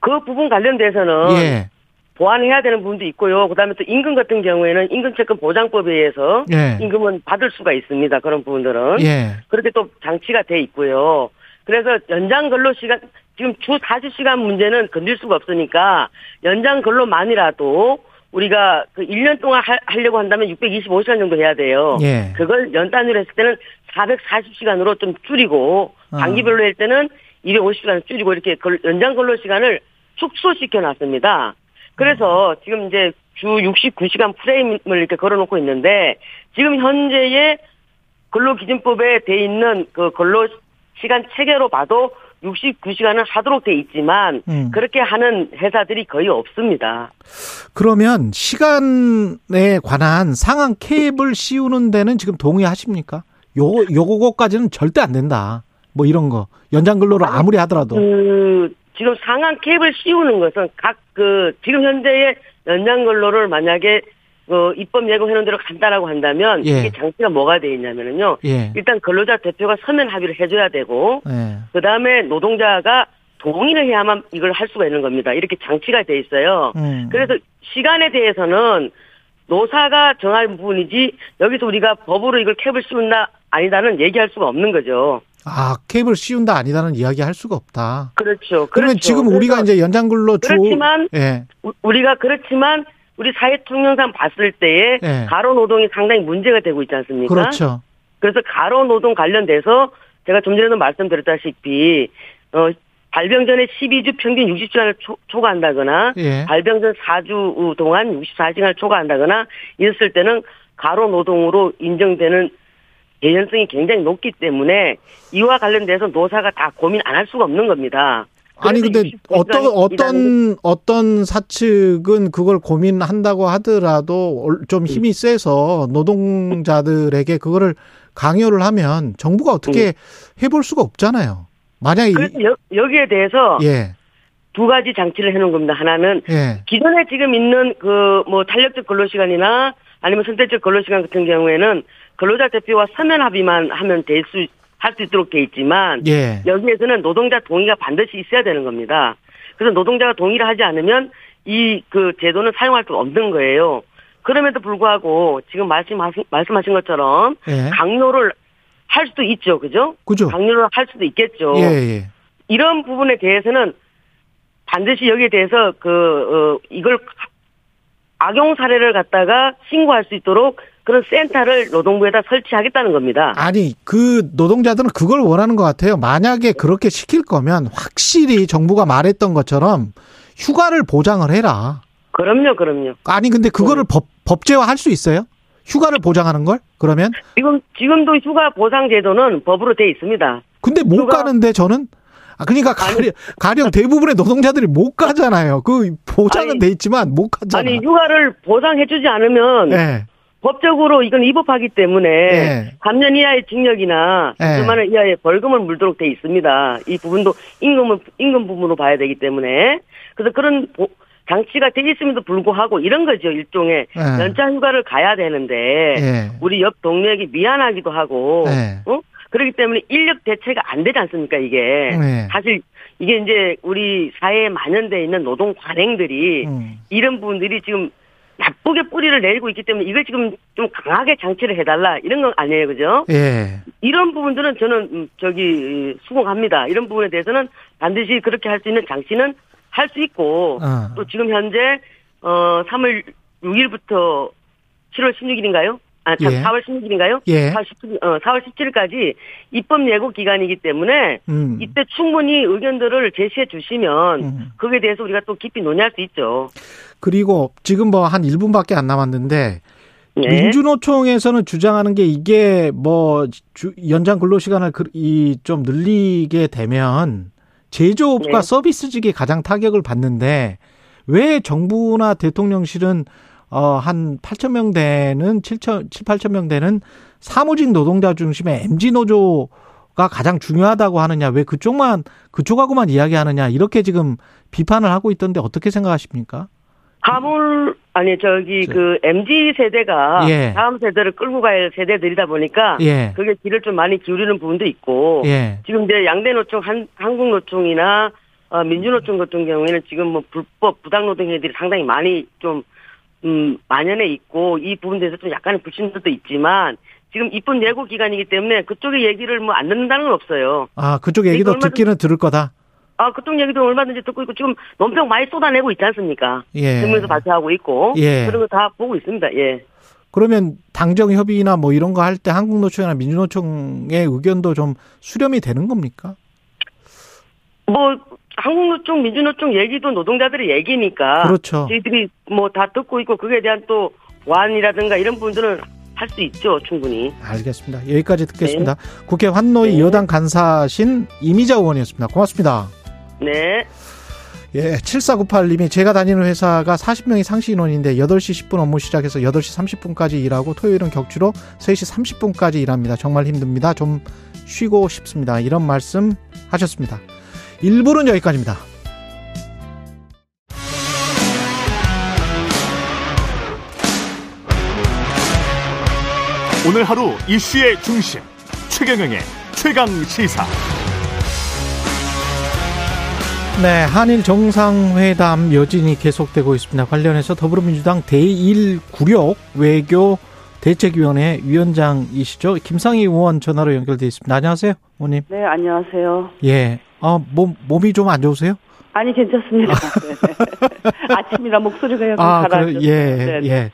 그 부분 관련돼서는 예. 보완해야 되는 부분도 있고요. 그다음에 또 임금 같은 경우에는 임금채권 보장법에 의해서 예. 임금은 받을 수가 있습니다. 그런 부분들은 예. 그렇게 또 장치가 돼 있고요. 그래서 연장 근로 시간 지금 주 사십 시간 문제는 건들 수가 없으니까 연장 근로만이라도 우리가 그 일 년 동안 하, 하려고 한다면 육백이십오 시간 정도 해야 돼요. 예. 그걸 연 단위로 했을 때는 사백사십 시간으로 좀 줄이고 단기별로 어. 할 때는 이백오십 시간을 줄이고 이렇게 연장 근로 시간을 축소시켜 놨습니다. 그래서 음. 지금 이제 주 육십구 시간 프레임을 이렇게 걸어놓고 있는데 지금 현재의 근로기준법에 돼 있는 그 근로 시간 체계로 봐도 육십구 시간은 하도록 돼 있지만 음. 그렇게 하는 회사들이 거의 없습니다. 그러면 시간에 관한 상한 캡을 씌우는 데는 지금 동의하십니까? 요거 요거까지는 절대 안 된다. 뭐 이런 거 연장 근로를 아무리 하더라도 그 지금 상한 캡을 씌우는 것은 각 그 지금 현재의 연장 근로를 만약에 그 입법 예고해놓은 대로 간다라고 한다면 예. 이게 장치가 뭐가 돼 있냐면은요. 예. 일단 근로자 대표가 서면 합의를 해줘야 되고 예. 그다음에 노동자가 동의를 해야만 이걸 할 수가 있는 겁니다. 이렇게 장치가 돼 있어요. 음. 그래서 시간에 대해서는 노사가 정할 부분이지 여기서 우리가 법으로 이걸 캡을 씌운다 아니다는 얘기할 수가 없는 거죠. 아, 캡을 씌운다 아니다는 이야기할 수가 없다. 그렇죠. 그렇죠. 그러면 지금 우리가 이제 연장근로 주 그렇지만 예. 우리가 그렇지만 우리 사회 통념상 봤을 때에 네. 가로 노동이 상당히 문제가 되고 있지 않습니까? 그렇죠. 그래서 가로 노동 관련돼서 제가 좀 전에도 말씀드렸다시피 어, 발병 전에 십이 주 평균 육십 시간을 초, 초과한다거나 예. 발병 전 사 주 동안 육십사 시간을 초과한다거나 이랬을 때는 가로 노동으로 인정되는 개연성이 굉장히 높기 때문에 이와 관련돼서 노사가 다 고민 안 할 수가 없는 겁니다. 아니 근데 어떤 어떤 어떤 사측은 그걸 고민한다고 하더라도 좀 힘이 세서 노동자들에게 그거를 강요를 하면 정부가 어떻게 해볼 수가 없잖아요. 만약에 여기에 대해서 예. 두 가지 장치를 해놓은 겁니다. 하나는 예. 기존에 지금 있는 그 뭐 탄력적 근로시간이나 아니면 선택적 근로시간 같은 경우에는 근로자 대표와 서면 합의만 하면 될 수. 할 수 있도록 돼 있지만 예. 여기에서는 노동자 동의가 반드시 있어야 되는 겁니다. 그래서 노동자가 동의를 하지 않으면 이 그 제도는 사용할 수 없는 거예요. 그럼에도 불구하고 지금 말씀하신 말씀하신 것처럼 예. 강요를 할 수도 있죠, 그죠? 그죠. 강요를 할 수도 있겠죠. 예, 예. 이런 부분에 대해서는 반드시 여기에 대해서 그 어, 이걸 악용 사례를 갖다가 신고할 수 있도록 그런 센터를 노동부에다 설치하겠다는 겁니다. 아니, 그 노동자들은 그걸 원하는 것 같아요. 만약에 그렇게 시킬 거면 확실히 정부가 말했던 것처럼 휴가를 보장을 해라. 그럼요, 그럼요. 아니, 근데 그거를 음. 법, 법제화할 수 있어요? 휴가를 보장하는 걸? 그러면? 지금, 지금도 휴가 보상 제도는 법으로 돼 있습니다. 근데 못 휴가... 가는데 저는? 아, 그러니까 가령, 가령 대부분의 노동자들이 못 가잖아요. 그 보장은 아니, 돼 있지만 못 가잖아요. 아니, 휴가를 보상해주지 않으면. 네. 법적으로 이건 위법하기 때문에 예. 삼 년 이하의 징역이나 이만 원 예. 이하의 벌금을 물도록 돼 있습니다. 이 부분도 임금은 임금 부분으로 봐야 되기 때문에 그래서 그런 장치가 돼 있음에도 불구하고 이런 거죠. 일종의 예. 연차 휴가를 가야 되는데 예. 우리 옆 동료에게 미안하기도 하고 예. 어? 그렇기 때문에 인력 대체가 안 되지 않습니까 이게. 예. 사실 이게 이제 우리 사회에 만연돼 있는 노동 관행들이 음. 이런 부분들이 지금 나쁘게 뿌리를 내리고 있기 때문에 이걸 지금 좀 강하게 장치를 해달라 이런 건 아니에요, 그죠? 예. 이런 부분들은 저는 저기 수긍합니다. 이런 부분에 대해서는 반드시 그렇게 할 수 있는 장치는 할 수 있고 어. 또 지금 현재 어 삼월 육일부터 칠월 십육일인가요? 아, 참 예. 사월 십육일인가요? 예. 사월 십칠일까지 입법 예고 기간이기 때문에 음. 이때 충분히 의견들을 제시해 주시면 음. 거기에 대해서 우리가 또 깊이 논의할 수 있죠. 그리고 지금 뭐 한 일 분밖에 안 남았는데 예. 민주노총에서는 주장하는 게 이게 뭐 주, 연장 근로시간을 그, 이, 좀 늘리게 되면 제조업과 예. 서비스직이 가장 타격을 받는데 왜 정부나 대통령실은 어, 한 팔천 명대는, 칠천, 칠천, 팔천 명대는 사무직 노동자 중심의 엠지노조가 가장 중요하다고 하느냐, 왜 그쪽만, 그쪽하고만 이야기하느냐, 이렇게 지금 비판을 하고 있던데 어떻게 생각하십니까? 사물, 아니, 저기, 그, 엠지 세대가 예. 다음 세대를 끌고 가야 할 세대들이다 보니까 예. 그게 길을 좀 많이 기울이는 부분도 있고 예. 지금 이제 양대노총, 한, 한국노총이나 어, 민주노총 같은 경우에는 지금 뭐 불법, 부당노동행위들이 상당히 많이 좀 음, 만연해 있고, 이 부분에 대해서 좀 약간의 불신도 있지만, 지금 입법 예고 기간이기 때문에 그쪽의 얘기를 뭐 안 듣는다는 건 없어요. 아, 그쪽 얘기도 듣기는 들을 거다? 아, 그쪽 얘기도 얼마든지 듣고 있고, 지금 논평 많이 쏟아내고 있지 않습니까? 예. 정부에서 발표하고 있고, 예. 그런 거 다 보고 있습니다, 예. 그러면 당정협의나 뭐 이런 거 할 때 한국노총이나 민주노총의 의견도 좀 수렴이 되는 겁니까? 뭐, 한국노총, 민주노총 얘기도 노동자들의 얘기니까. 그렇죠. 저희들이 뭐 다 듣고 있고 그거에 대한 또 보완이라든가 이런 부분들은 할 수 있죠, 충분히. 알겠습니다. 여기까지 듣겠습니다. 네. 국회 환노위 네. 여당 간사신 이미자 의원이었습니다. 고맙습니다. 네. 예, 칠사구팔님이 제가 다니는 회사가 사십 명이 상시 인원인데 여덟 시 십 분 업무 시작해서 여덟 시 삼십 분까지 일하고 토요일은 격주로 세 시 삼십 분까지 일합니다. 정말 힘듭니다. 좀 쉬고 싶습니다. 이런 말씀 하셨습니다. 일 부는 여기까지입니다. 오늘 하루 이슈의 중심 최경영의 최강시사. 네, 한일 정상회담 여진이 계속되고 있습니다. 관련해서 더불어민주당 대일구력 외교 대책위원회 위원장이시죠. 김상희 의원 전화로 연결되어 있습니다. 안녕하세요, 의원님. 네, 안녕하세요. 예. 아, 몸, 몸이 좀 안 좋으세요? 아니, 괜찮습니다. 아침이라 목소리가 약간 아, 가라앉았어요. 그래, 예, 예,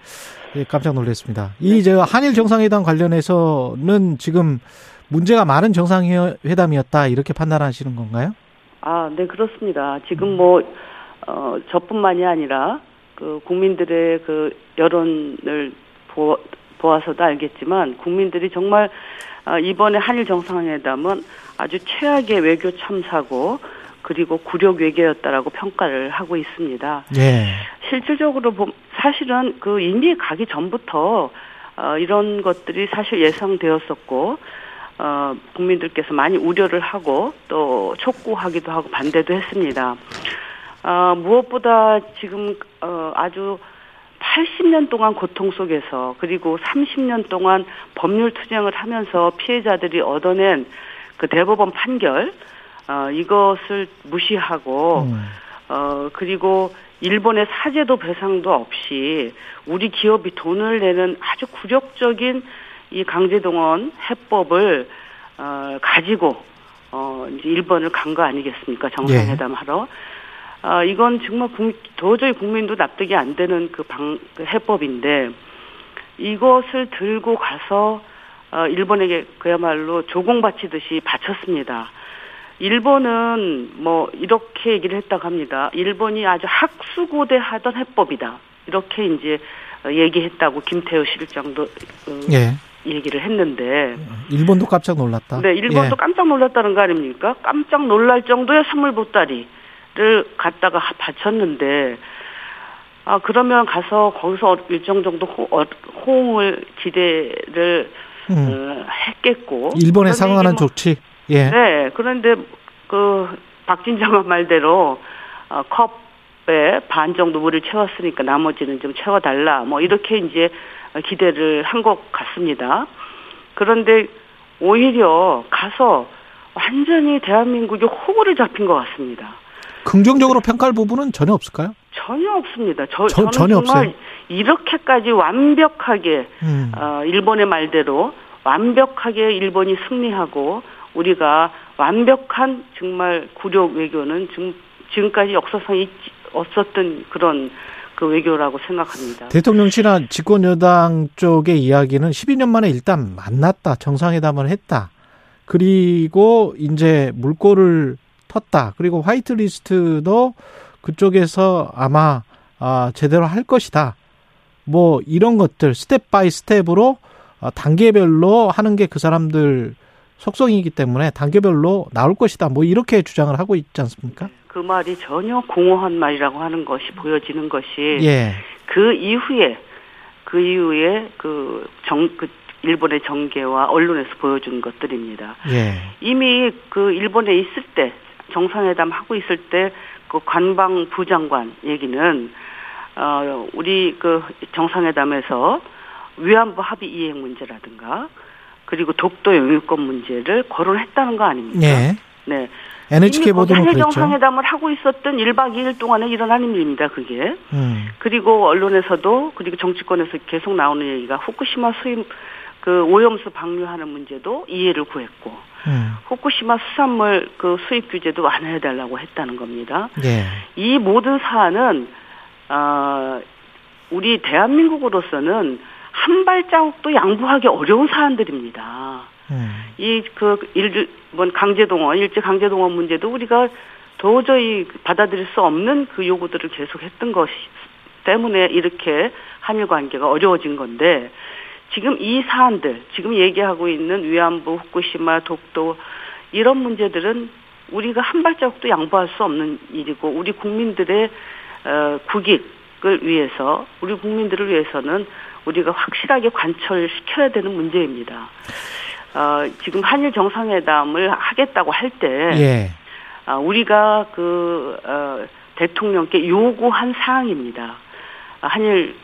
예. 깜짝 놀랐습니다. 네. 이, 저, 한일 정상회담 관련해서는 지금 문제가 많은 정상회담이었다, 이렇게 판단하시는 건가요? 아, 네, 그렇습니다. 지금 뭐, 어, 저뿐만이 아니라, 그, 국민들의 그, 여론을 보, 보아서도 알겠지만, 국민들이 정말, 이번에 한일 정상회담은 아주 최악의 외교 참사고 그리고 굴욕 외교였다라고 평가를 하고 있습니다. 예. 실질적으로 사실은 그 이미 가기 전부터 이런 것들이 사실 예상되었었고 어, 국민들께서 많이 우려를 하고 또 촉구하기도 하고 반대도 했습니다. 어, 무엇보다 지금 어, 아주 팔십 년 동안 고통 속에서 그리고 삼십 년 동안 법률 투쟁을 하면서 피해자들이 얻어낸 그 대법원 판결 어, 이것을 무시하고 음. 어, 그리고 일본의 사죄도 배상도 없이 우리 기업이 돈을 내는 아주 굴욕적인 이 강제동원 해법을 어, 가지고 어, 이제 일본을 간 거 아니겠습니까? 정상회담하러. 예. 어, 이건 정말 국민, 도저히 국민도 납득이 안 되는 그 방, 그 해법인데 이것을 들고 가서 어, 일본에게 그야말로 조공 바치듯이 바쳤습니다. 일본은 뭐 이렇게 얘기를 했다고 합니다. 일본이 아주 학수고대하던 해법이다. 이렇게 이제 얘기했다고 김태우 실장도 예. 얘기를 했는데. 일본도 깜짝 놀랐다. 네, 일본도 예. 깜짝 놀랐다는 거 아닙니까? 깜짝 놀랄 정도의 선물 보따리를 갖다가 바쳤는데, 아 그러면 가서 거기서 일정 정도 호, 호응을 기대를 음. 어, 했겠고. 일본에 상응하는 뭐, 조치. 예. 네. 그런데 그 박진정한 말대로 어, 컵에 반 정도 물을 채웠으니까 나머지는 좀 채워달라. 뭐 이렇게 이제 기대를 한 것 같습니다. 그런데 오히려 가서 완전히 대한민국이 호구를 잡힌 것 같습니다. 긍정적으로 평가할 부분은 전혀 없을까요? 전혀 없습니다. 저, 저, 저는 전혀 정말 없어요. 이렇게까지 완벽하게 음. 어, 일본의 말대로 완벽하게 일본이 승리하고 우리가 완벽한 정말 굴욕 외교는 지금, 지금까지 역사상 없었던 그런 그 외교라고 생각합니다. 대통령실이나 집권여당 쪽의 이야기는 십이 년 만에 일단 만났다. 정상회담을 했다. 그리고 이제 물꼬를 텄다. 그리고 화이트리스트도 그쪽에서 아마 아, 제대로 할 것이다. 뭐 이런 것들 스텝 바이 스텝으로 단계별로 하는 게 그 사람들 속성이기 때문에 단계별로 나올 것이다. 뭐 이렇게 주장을 하고 있지 않습니까? 그 말이 전혀 공허한 말이라고 하는 것이 보여지는 것이 예. 그 이후에 그 이후에 그 정 그 일본의 정계와 언론에서 보여준 것들입니다. 예. 이미 그 일본에 있을 때 정상회담 하고 있을 때 그 관방부 장관 얘기는 어 우리 그 정상회담에서 위안부 합의 이행 문제라든가. 그리고 독도 영유권 문제를 거론했다는 거 아닙니까? 네. 네. 엔에이치케이 보도는 그랬죠. 정상회담을 하고 있었던 일 박 이 일 동안에 일어난 일입니다. 그게. 음. 그리고 언론에서도 그리고 정치권에서 계속 나오는 얘기가 후쿠시마 수입 그 오염수 방류하는 문제도 이해를 구했고 음. 후쿠시마 수산물 그 수입 규제도 완화해달라고 했다는 겁니다. 네. 이 모든 사안은 어, 우리 대한민국으로서는 한 발자국도 양보하기 어려운 사안들입니다. 음. 이 그 일본 강제동원, 일제 강제동원 문제도 우리가 도저히 받아들일 수 없는 그 요구들을 계속했던 것이 때문에 이렇게 한일 관계가 어려워진 건데 지금 이 사안들, 지금 얘기하고 있는 위안부, 후쿠시마, 독도 이런 문제들은 우리가 한 발자국도 양보할 수 없는 일이고 우리 국민들의 어, 국익을 위해서, 우리 국민들을 위해서는 우리가 확실하게 관철시켜야 되는 문제입니다. 어, 지금 한일 정상회담을 하겠다고 할 때 예. 어, 우리가 그 어, 대통령께 요구한 사항입니다. 한일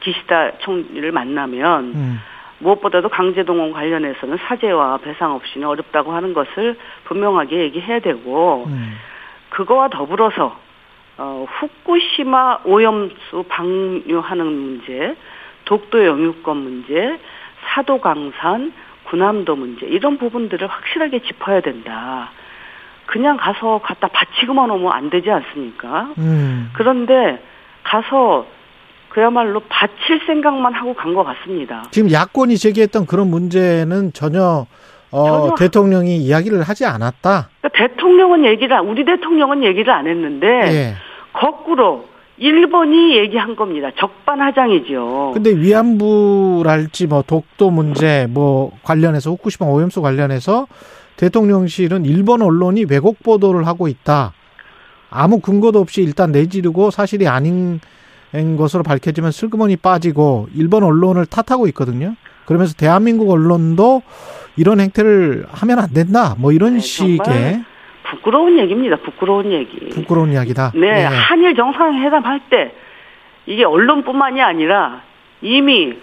기시다 총리를 만나면 음. 무엇보다도 강제동원 관련해서는 사죄와 배상 없이는 어렵다고 하는 것을 분명하게 얘기해야 되고 음. 그거와 더불어서 어, 후쿠시마 오염수 방류하는 문제, 독도 영유권 문제, 사도 강산, 군함도 문제 이런 부분들을 확실하게 짚어야 된다. 그냥 가서 갖다 바치고만 오면 안 되지 않습니까? 음. 그런데 가서 그야말로 바칠 생각만 하고 간 것 같습니다. 지금 야권이 제기했던 그런 문제는 전혀 어, 대통령이 이야기를 하지 않았다. 그러니까 대통령은 얘기를 우리 대통령은 얘기를 안 했는데 예. 거꾸로 일본이 얘기한 겁니다. 적반하장이죠. 근데 위안부랄지 뭐 독도 문제 뭐 관련해서 후쿠시마 오염수 관련해서 대통령실은 일본 언론이 왜곡 보도를 하고 있다. 아무 근거도 없이 일단 내지르고 사실이 아닌 것으로 밝혀지면 슬그머니 빠지고 일본 언론을 탓하고 있거든요. 그러면서 대한민국 언론도 이런 행태를 하면 안 된다. 뭐 이런 네, 식의 부끄러운 얘기입니다. 부끄러운 얘기. 부끄러운 이야기다. 네, 네. 한일 정상회담 할 때 이게 언론뿐만이 아니라 이미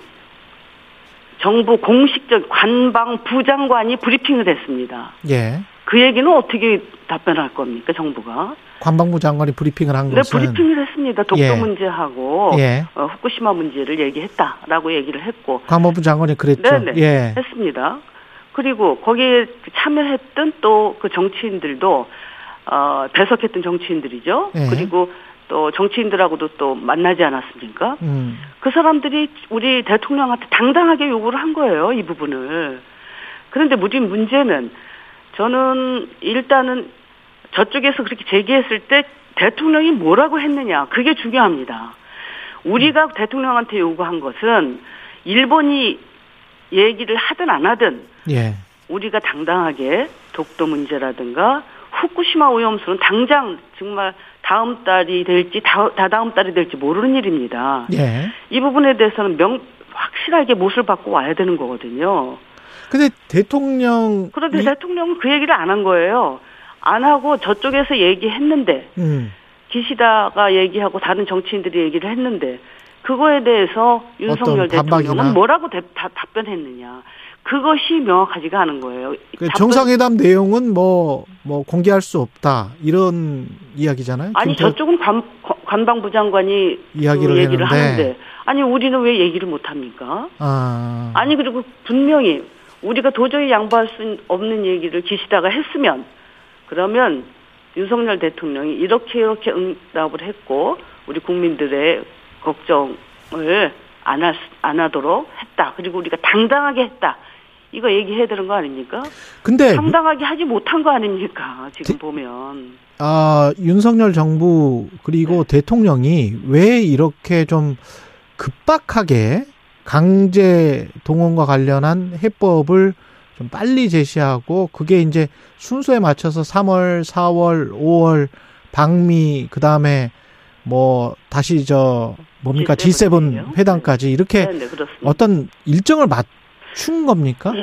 정부 공식적 관방 부장관이 브리핑을 했습니다. 예. 그 얘기는 어떻게 답변할 겁니까, 정부가? 관방부 장관이 브리핑을 한 네, 것은. 네, 브리핑을 했습니다. 독도 예. 문제하고 예. 어, 후쿠시마 문제를 얘기했다라고 얘기를 했고. 관방부 장관이 그랬죠. 네, 예. 했습니다. 그리고 거기에 참여했던 또 그 정치인들도 어, 배석했던 정치인들이죠. 예. 그리고 또 정치인들하고도 또 만나지 않았습니까? 음. 그 사람들이 우리 대통령한테 당당하게 요구를 한 거예요, 이 부분을. 그런데 우리 문제는 저는 일단은 저쪽에서 그렇게 제기했을 때 대통령이 뭐라고 했느냐, 그게 중요합니다. 우리가 음. 대통령한테 요구한 것은 일본이 얘기를 하든 안 하든 예. 우리가 당당하게 독도 문제라든가 후쿠시마 오염수는 당장 정말 다음 달이 될지 다, 다다음 달이 될지 모르는 일입니다. 예. 이 부분에 대해서는 명 확실하게 못을 받고 와야 되는 거거든요. 근데 대통령 그런데 대통령은 그 얘기를 안 한 거예요. 안 하고 저쪽에서 얘기했는데 음. 기시다가 얘기하고 다른 정치인들이 얘기를 했는데 그거에 대해서 윤석열 대통령은 반박이나. 뭐라고 대, 다, 답변했느냐. 그것이 명확하지가 않은 거예요. 그 정상회담 내용은 뭐, 뭐 공개할 수 없다 이런 이야기잖아요. 아니 김태... 저쪽은 관, 관방부 장관이 이야기를, 그 얘기를 하는데 아니 우리는 왜 얘기를 못합니까? 아... 아니 그리고 분명히 우리가 도저히 양보할 수 없는 얘기를 기시다가 했으면 그러면 윤석열 대통령이 이렇게 이렇게 응답을 했고 우리 국민들의 걱정을 안, 할, 안 하도록 했다. 그리고 우리가 당당하게 했다. 이거 얘기해야 되는 거 아닙니까? 근데 당당하게 하지 못한 거 아닙니까? 지금 데, 보면. 아, 윤석열 정부 그리고 네. 대통령이 왜 이렇게 좀 급박하게 강제 동원과 관련한 해법을 좀 빨리 제시하고 그게 이제 순서에 맞춰서 삼월, 사월, 오월 방미 그다음에 뭐 다시 저 뭡니까 지세븐 회담까지 이렇게 네, 네, 어떤 일정을 맞춘 겁니까?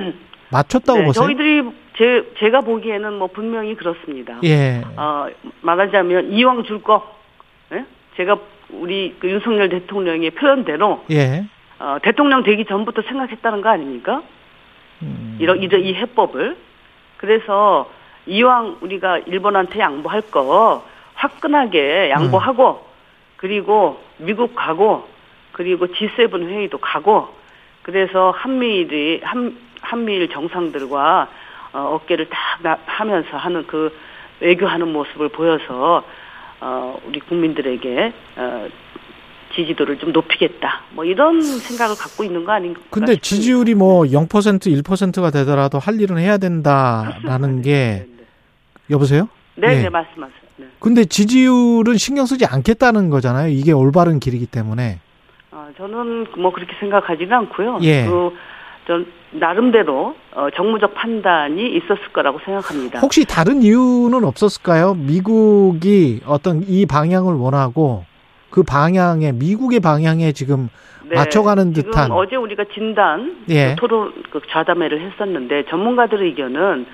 맞췄다고 네, 보세요? 저희들이 제, 제가 보기에는 뭐 분명히 그렇습니다. 예. 어, 말하자면 이왕 줄 거, 예? 제가 우리 그 윤석열 대통령의 표현대로 예. 어, 대통령 되기 전부터 생각했다는 거 아닙니까? 음. 이런 이 해법을 그래서 이왕 우리가 일본한테 양보할 거 화끈하게 양보하고 음. 그리고 미국 가고 그리고 지 세븐 회의도 가고 그래서 한미일이 한 한미일 정상들과 어, 어깨를 딱 하면서 하는 그 외교하는 모습을 보여서 어, 우리 국민들에게 어, 지지도를 좀 높이겠다. 뭐 이런 생각을 갖고 있는 거 아닌가? 근데 지지율이 뭐 영 퍼센트, 일 퍼센트가 되더라도 할 일은 해야 된다라는 게 여보세요? 네, 네, 네 말씀하세요. 네. 근데 지지율은 신경 쓰지 않겠다는 거잖아요. 이게 올바른 길이기 때문에. 아, 저는 뭐 그렇게 생각하지는 않고요. 예. 그 전 나름대로 어, 정무적 판단이 있었을 거라고 생각합니다. 혹시 다른 이유는 없었을까요? 미국이 어떤 이 방향을 원하고 그 방향에 미국의 방향에 지금 네, 맞춰가는 듯한. 지금 어제 우리가 진단 예. 토론 그 좌담회를 했었는데 전문가들의 의견은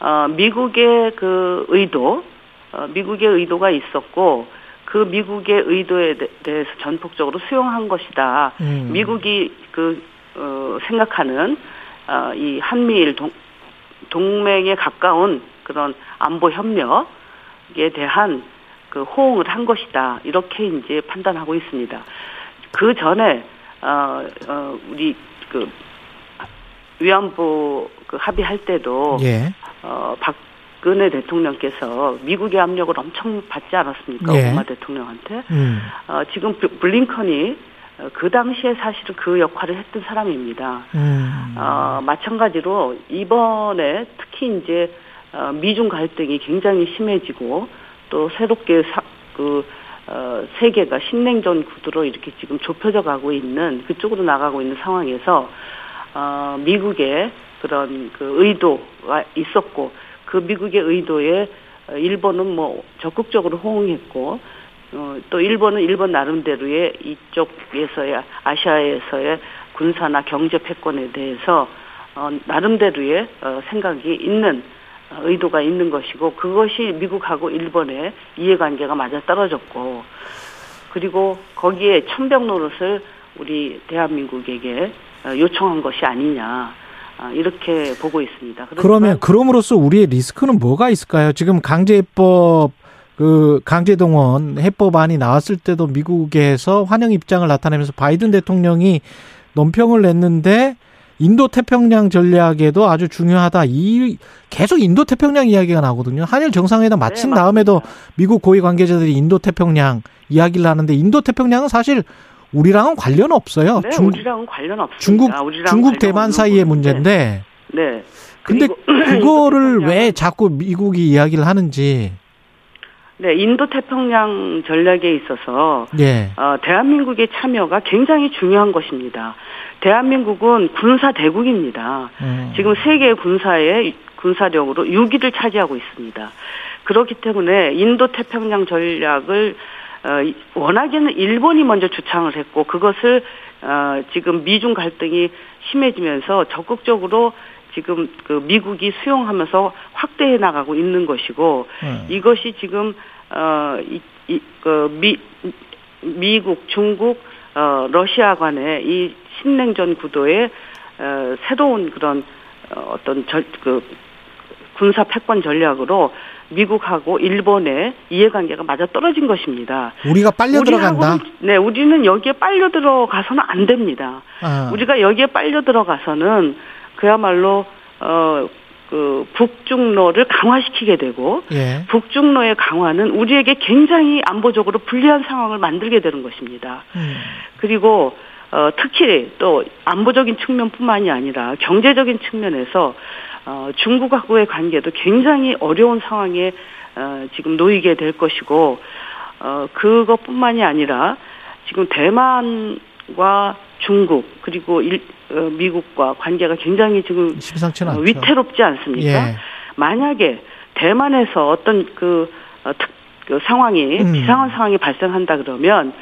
어, 미국의 그 의도, 어, 미국의 의도가 있었고 그 미국의 의도에 대해서 전폭적으로 수용한 것이다. 음. 미국이 그 어, 생각하는 어, 이 한미일 동, 동맹에 가까운 그런 안보 협력에 대한. 그 호응을 한 것이다 이렇게 이제 판단하고 있습니다. 그 전에 어, 어, 우리 그 위안부 그 합의할 때도 예. 어, 박근혜 대통령께서 미국의 압력을 엄청 받지 않았습니까? 예. 오바마 대통령한테 음. 어, 지금 블링컨이 그 당시에 사실은 그 역할을 했던 사람입니다. 음. 어, 마찬가지로 이번에 특히 이제 미중 갈등이 굉장히 심해지고. 또 새롭게 사, 그 어, 세계가 신냉전 구도로 이렇게 지금 좁혀져 가고 있는 그쪽으로 나가고 있는 상황에서 어, 미국의 그런 그 의도가 있었고 그 미국의 의도에 일본은 뭐 적극적으로 호응했고 어, 또 일본은 일본 나름대로의 이쪽에서의 아시아에서의 군사나 경제 패권에 대해서 어, 나름대로의 어, 생각이 있는. 의도가 있는 것이고 그것이 미국하고 일본의 이해관계가 맞아떨어졌고 그리고 거기에 천병 노릇을 우리 대한민국에게 요청한 것이 아니냐 이렇게 보고 있습니다. 그러면 그럼으로써 우리의 리스크는 뭐가 있을까요? 지금 강제입법 그 강제동원 해법안이 나왔을 때도 미국에서 환영 입장을 나타내면서 바이든 대통령이 논평을 냈는데 인도 태평양 전략에도 아주 중요하다. 이 계속 인도 태평양 이야기가 나오거든요. 한일 정상회담 마친 네, 다음에도 미국 고위 관계자들이 인도 태평양 이야기를 하는데 인도 태평양은 사실 우리랑은 관련 없어요. 네, 중, 우리랑은 관련 없습니다. 중국, 우리랑 중국 관련 대만 사이의 문제인데. 네. 근데 그거를 왜 자꾸 미국이 이야기를 하는지. 네, 인도 태평양 전략에 있어서 예. 어, 대한민국의 참여가 굉장히 중요한 것입니다. 대한민국은 군사 대국입니다. 음. 지금 세계 군사의 군사력으로 육 위를 차지하고 있습니다. 그렇기 때문에 인도 태평양 전략을 어, 워낙에는 일본이 먼저 주창을 했고 그것을 어, 지금 미중 갈등이 심해지면서 적극적으로 지금 그 미국이 수용하면서 확대해 나가고 있는 것이고 음. 이것이 지금 어, 이, 이, 그 미, 미국, 중국, 어, 러시아 간의 이 신냉전 구도의 어, 새로운 그런 어, 어떤 절, 그 군사 패권 전략으로 미국하고 일본의 이해관계가 맞아 떨어진 것입니다. 우리가 빨려 들어간다? 네, 우리는 여기에 빨려 들어가서는 안 됩니다. 아. 우리가 여기에 빨려 들어가서는 그야말로 어, 그 북중로를 강화시키게 되고 예. 북중로의 강화는 우리에게 굉장히 안보적으로 불리한 상황을 만들게 되는 것입니다. 음. 그리고 어, 특히 또 안보적인 측면뿐만이 아니라 경제적인 측면에서 어, 중국하고의 관계도 굉장히 어려운 상황에 어, 지금 놓이게 될 것이고 어, 그것뿐만이 아니라 지금 대만과 중국 그리고 일, 어, 미국과 관계가 굉장히 지금 어, 위태롭지 않습니까? 예. 만약에 대만에서 어떤 그, 어, 특, 그 상황이 음. 비상한 상황이 발생한다 그러면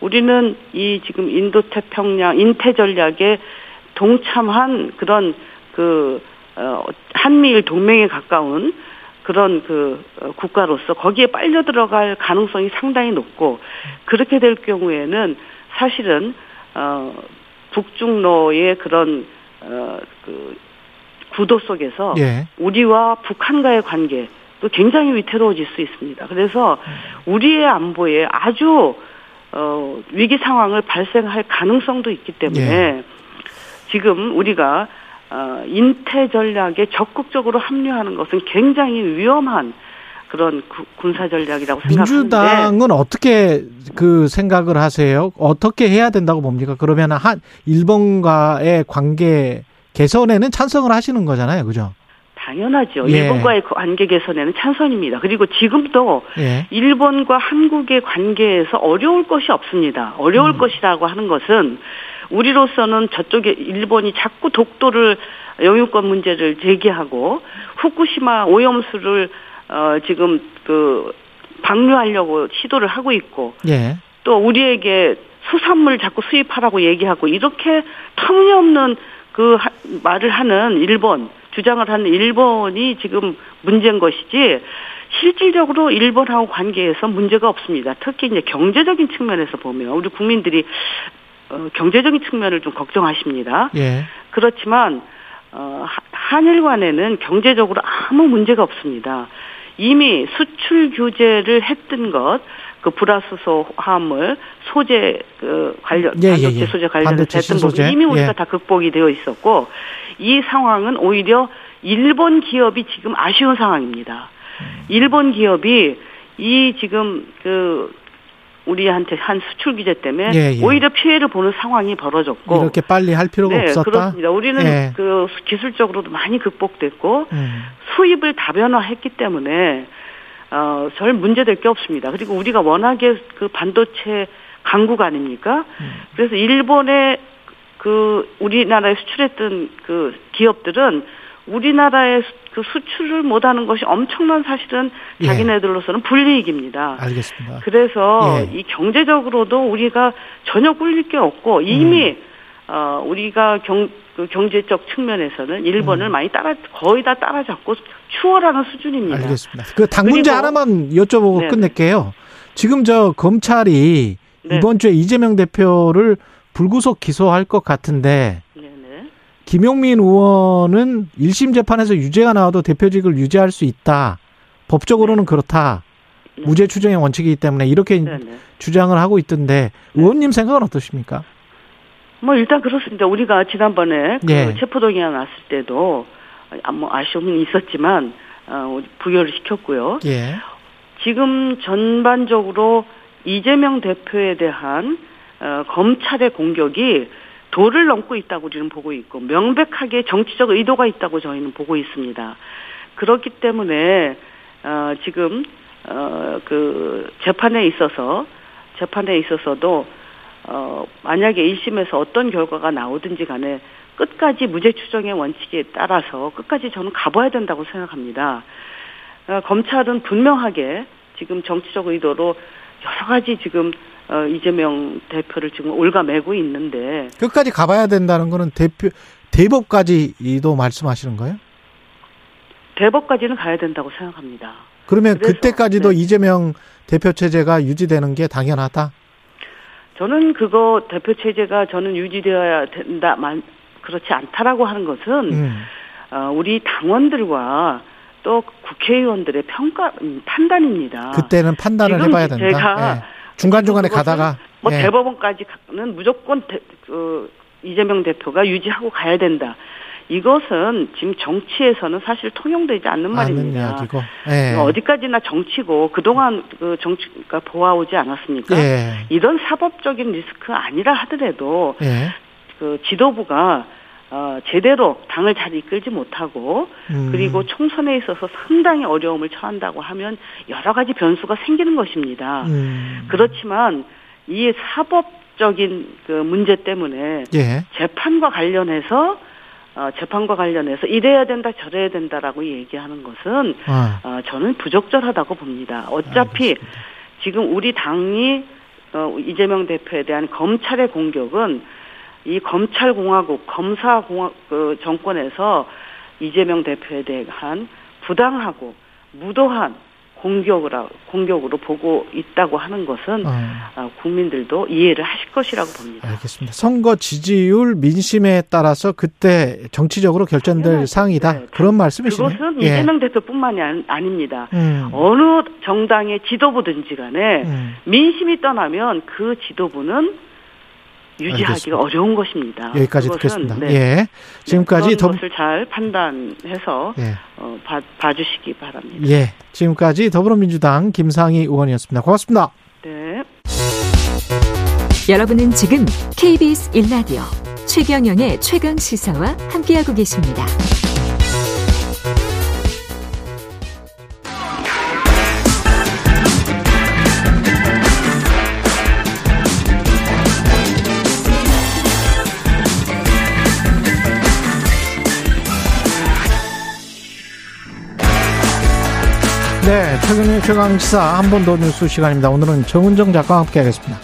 우리는 이 지금 인도 태평양 인태 전략에 동참한 그런 그 어, 한미일 동맹에 가까운 그런 그 어, 국가로서 거기에 빨려 들어갈 가능성이 상당히 높고 그렇게 될 경우에는 사실은 어, 북중로의 그런 어, 그 구도 속에서 예. 우리와 북한과의 관계도 굉장히 위태로워질 수 있습니다. 그래서 우리의 안보에 아주 어, 위기 상황을 발생할 가능성도 있기 때문에 예. 지금 우리가 어, 인태 전략에 적극적으로 합류하는 것은 굉장히 위험한 그런 구, 군사 전략이라고 생각합니다. 민주당은 어떻게 그 생각을 하세요? 어떻게 해야 된다고 봅니까? 그러면 한 일본과의 관계 개선에는 찬성을 하시는 거잖아요, 그죠? 당연하죠. 예. 일본과의 관계 개선에는 찬성입니다. 그리고 지금도 예. 일본과 한국의 관계에서 어려울 것이 없습니다. 어려울 음. 것이라고 하는 것은 우리로서는 저쪽에 일본이 자꾸 독도를 영유권 문제를 제기하고 후쿠시마 오염수를 어, 지금, 그, 방류하려고 시도를 하고 있고, 예. 또 우리에게 수산물 자꾸 수입하라고 얘기하고, 이렇게 터무니없는 그 하, 말을 하는 일본, 주장을 하는 일본이 지금 문제인 것이지, 실질적으로 일본하고 관계에서 문제가 없습니다. 특히 이제 경제적인 측면에서 보면, 우리 국민들이 어, 경제적인 측면을 좀 걱정하십니다. 예. 그렇지만, 어, 한일 간에는 경제적으로 아무 문제가 없습니다. 이미 수출 규제를 했던 것, 그 불화수소 화물, 소재 그 관련, 예, 반도체 예, 예. 소재 관련해서 했던 부분 이미 우리가 예. 다 극복이 되어 있었고 이 상황은 오히려 일본 기업이 지금 아쉬운 상황입니다. 음. 일본 기업이 이 지금 그 우리한테 한 수출 규제 때문에 예, 예. 오히려 피해를 보는 상황이 벌어졌고 이렇게 빨리 할 필요가 네, 없었다. 그렇습니다. 우리는 예. 그 기술적으로도 많이 극복됐고 음. 수입을 다변화했기 때문에 어, 절 문제될 게 없습니다. 그리고 우리가 워낙에 그 반도체 강국 아닙니까? 음. 그래서 일본의 그 우리나라에 수출했던 그 기업들은 우리나라의 그 수출을 못하는 것이 엄청난 사실은 예. 자기네들로서는 불이익입니다. 알겠습니다. 그래서 예. 이 경제적으로도 우리가 전혀 꿀릴 게 없고 이미 음. 어, 우리가 경, 그 경제적 측면에서는 일본을 음. 많이 따라 거의 다 따라잡고 추월하는 수준입니다. 알겠습니다. 그 당 문제 하나만 여쭤보고 네네. 끝낼게요. 지금 저 검찰이 네네. 이번 주에 이재명 대표를 불구속 기소할 것 같은데. 김용민 의원은 일 심 재판에서 유죄가 나와도 대표직을 유지할 수 있다. 법적으로는 그렇다. 네. 무죄 추정의 원칙이기 때문에 이렇게 네, 네. 주장을 하고 있던데 의원님 네. 생각은 어떠십니까? 뭐 일단 그렇습니다. 우리가 지난번에 그 네. 체포동의안 났을 때도 뭐 아쉬움은 있었지만 어, 부여를 시켰고요. 예. 지금 전반적으로 이재명 대표에 대한 어, 검찰의 공격이 도를 넘고 있다고 지금 보고 있고 명백하게 정치적 의도가 있다고 저희는 보고 있습니다. 그렇기 때문에 어, 지금 어, 그 재판에 있어서 재판에 있어서도 어, 만약에 일 심에서 어떤 결과가 나오든지 간에 끝까지 무죄 추정의 원칙에 따라서 끝까지 저는 가봐야 된다고 생각합니다. 어, 검찰은 분명하게 지금 정치적 의도로 여러 가지 지금 어, 이재명 대표를 지금 올가매고 있는데 끝까지 가봐야 된다는 거는 대표 대법까지도 말씀하시는 거예요? 대법까지는 가야 된다고 생각합니다. 그러면 그래서, 그때까지도 네. 이재명 대표 체제가 유지되는 게 당연하다? 저는 그거 대표 체제가 저는 유지되어야 된다만. 그렇지 않다라고 하는 것은 음. 어, 우리 당원들과 또 국회의원들의 평가 판단입니다. 그때는 판단을 해봐야 된다. 제가 예. 중간중간에 가다가 뭐 예. 대법원까지는 무조건 대, 그, 이재명 대표가 유지하고 가야 된다. 이것은 지금 정치에서는 사실 통용되지 않는 말입니다. 예. 어디까지나 정치고 그동안 그 정치가 보아오지 않았습니까? 예. 이런 사법적인 리스크 아니라 하더라도 예. 그 지도부가 어, 제대로 당을 잘 이끌지 못하고 음. 그리고 총선에 있어서 상당히 어려움을 처한다고 하면 여러 가지 변수가 생기는 것입니다. 음. 그렇지만 이 사법적인 그 문제 때문에 예. 재판과 관련해서 어, 재판과 관련해서 이래야 된다 저래야 된다라고 얘기하는 것은 아. 어, 저는 부적절하다고 봅니다. 어차피 알겠습니다. 지금 우리 당이 어, 이재명 대표에 대한 검찰의 공격은 이 검찰공화국, 검사공화국 그 정권에서 이재명 대표에 대한 부당하고 무도한 공격으로, 공격으로 보고 있다고 하는 것은 어. 국민들도 이해를 하실 것이라고 봅니다. 알겠습니다. 선거 지지율 민심에 따라서 그때 정치적으로 결정될 당연하죠. 사항이다. 네. 그런 말씀이시네요. 그것은 예. 이재명 대표뿐만이 아니, 아닙니다. 음. 어느 정당의 지도부든지 간에 음. 민심이 떠나면 그 지도부는 유지하기가 알겠습니다. 어려운 것입니다. 여기까지 듣겠습니다. 네. 예. 지금까지 네, 더불... 것을 잘 판단해서 예. 어, 봐, 봐주시기 바랍니다. 예. 지금까지 더불어민주당 김상희 의원이었습니다. 고맙습니다. 네. 여러분은 지금 케이비에스 일 라디오 최경영의 최강 시사와 함께하고 계십니다. 네, 최근의 최강시사 한 번 더 뉴스 시간입니다. 오늘은 정은정 작가와 함께하겠습니다.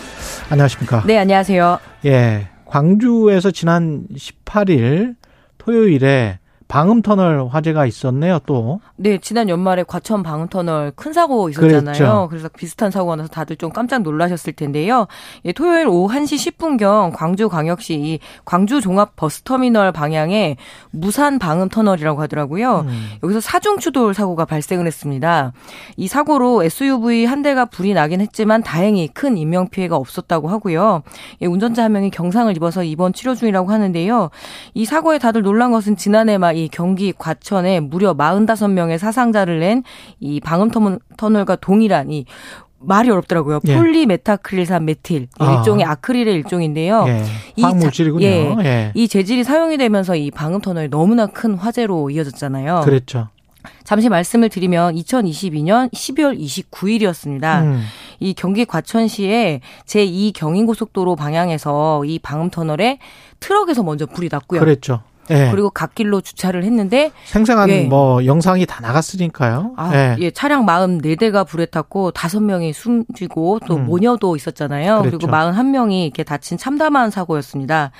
안녕하십니까? 네, 안녕하세요. 예, 광주에서 지난 십팔 일 토요일에 방음터널 화재가 있었네요, 또. 네, 지난 연말에 과천 방음터널 큰 사고 있었잖아요. 그랬죠. 그래서 비슷한 사고가 나서 다들 좀 깜짝 놀라셨을 텐데요. 예, 토요일 오후 한 시 십 분경 광주광역시 이 광주종합버스터미널 방향에 무산 방음터널이라고 하더라고요. 음. 여기서 사중추돌 사고가 발생을 했습니다. 이 사고로 에스유브이 한 대가 불이 나긴 했지만 다행히 큰 인명피해가 없었다고 하고요. 예, 운전자 한 명이 경상을 입어서 입원 치료 중이라고 하는데요. 이 사고에 다들 놀란 것은 지난해 말 이 경기 과천에 무려 사십오 명의 사상자를 낸 이 방음터널과 동일한 이 말이 어렵더라고요. 예. 폴리메타크릴산 메틸 아. 일종의 아크릴의 일종인데요. 예. 이 화학물질이군요. 예. 예. 이 재질이 사용이 되면서 이 방음터널이 너무나 큰 화재로 이어졌잖아요. 그렇죠. 잠시 말씀을 드리면 이천이십이 년 십이월 이십구일이었습니다. 음. 이 경기 과천시의 제이 경인고속도로 방향에서 이 방음터널에 트럭에서 먼저 불이 났고요. 그렇죠. 예. 그리고 갓길로 주차를 했는데 생생한 예. 뭐 영상이 다 나갔으니까요. 아, 예. 예. 차량 사십사 대가 불에 탔고 다섯 명이 숨지고 또 음. 모녀도 있었잖아요. 그랬죠. 그리고 사십일 명이 이렇게 다친 참담한 사고였습니다.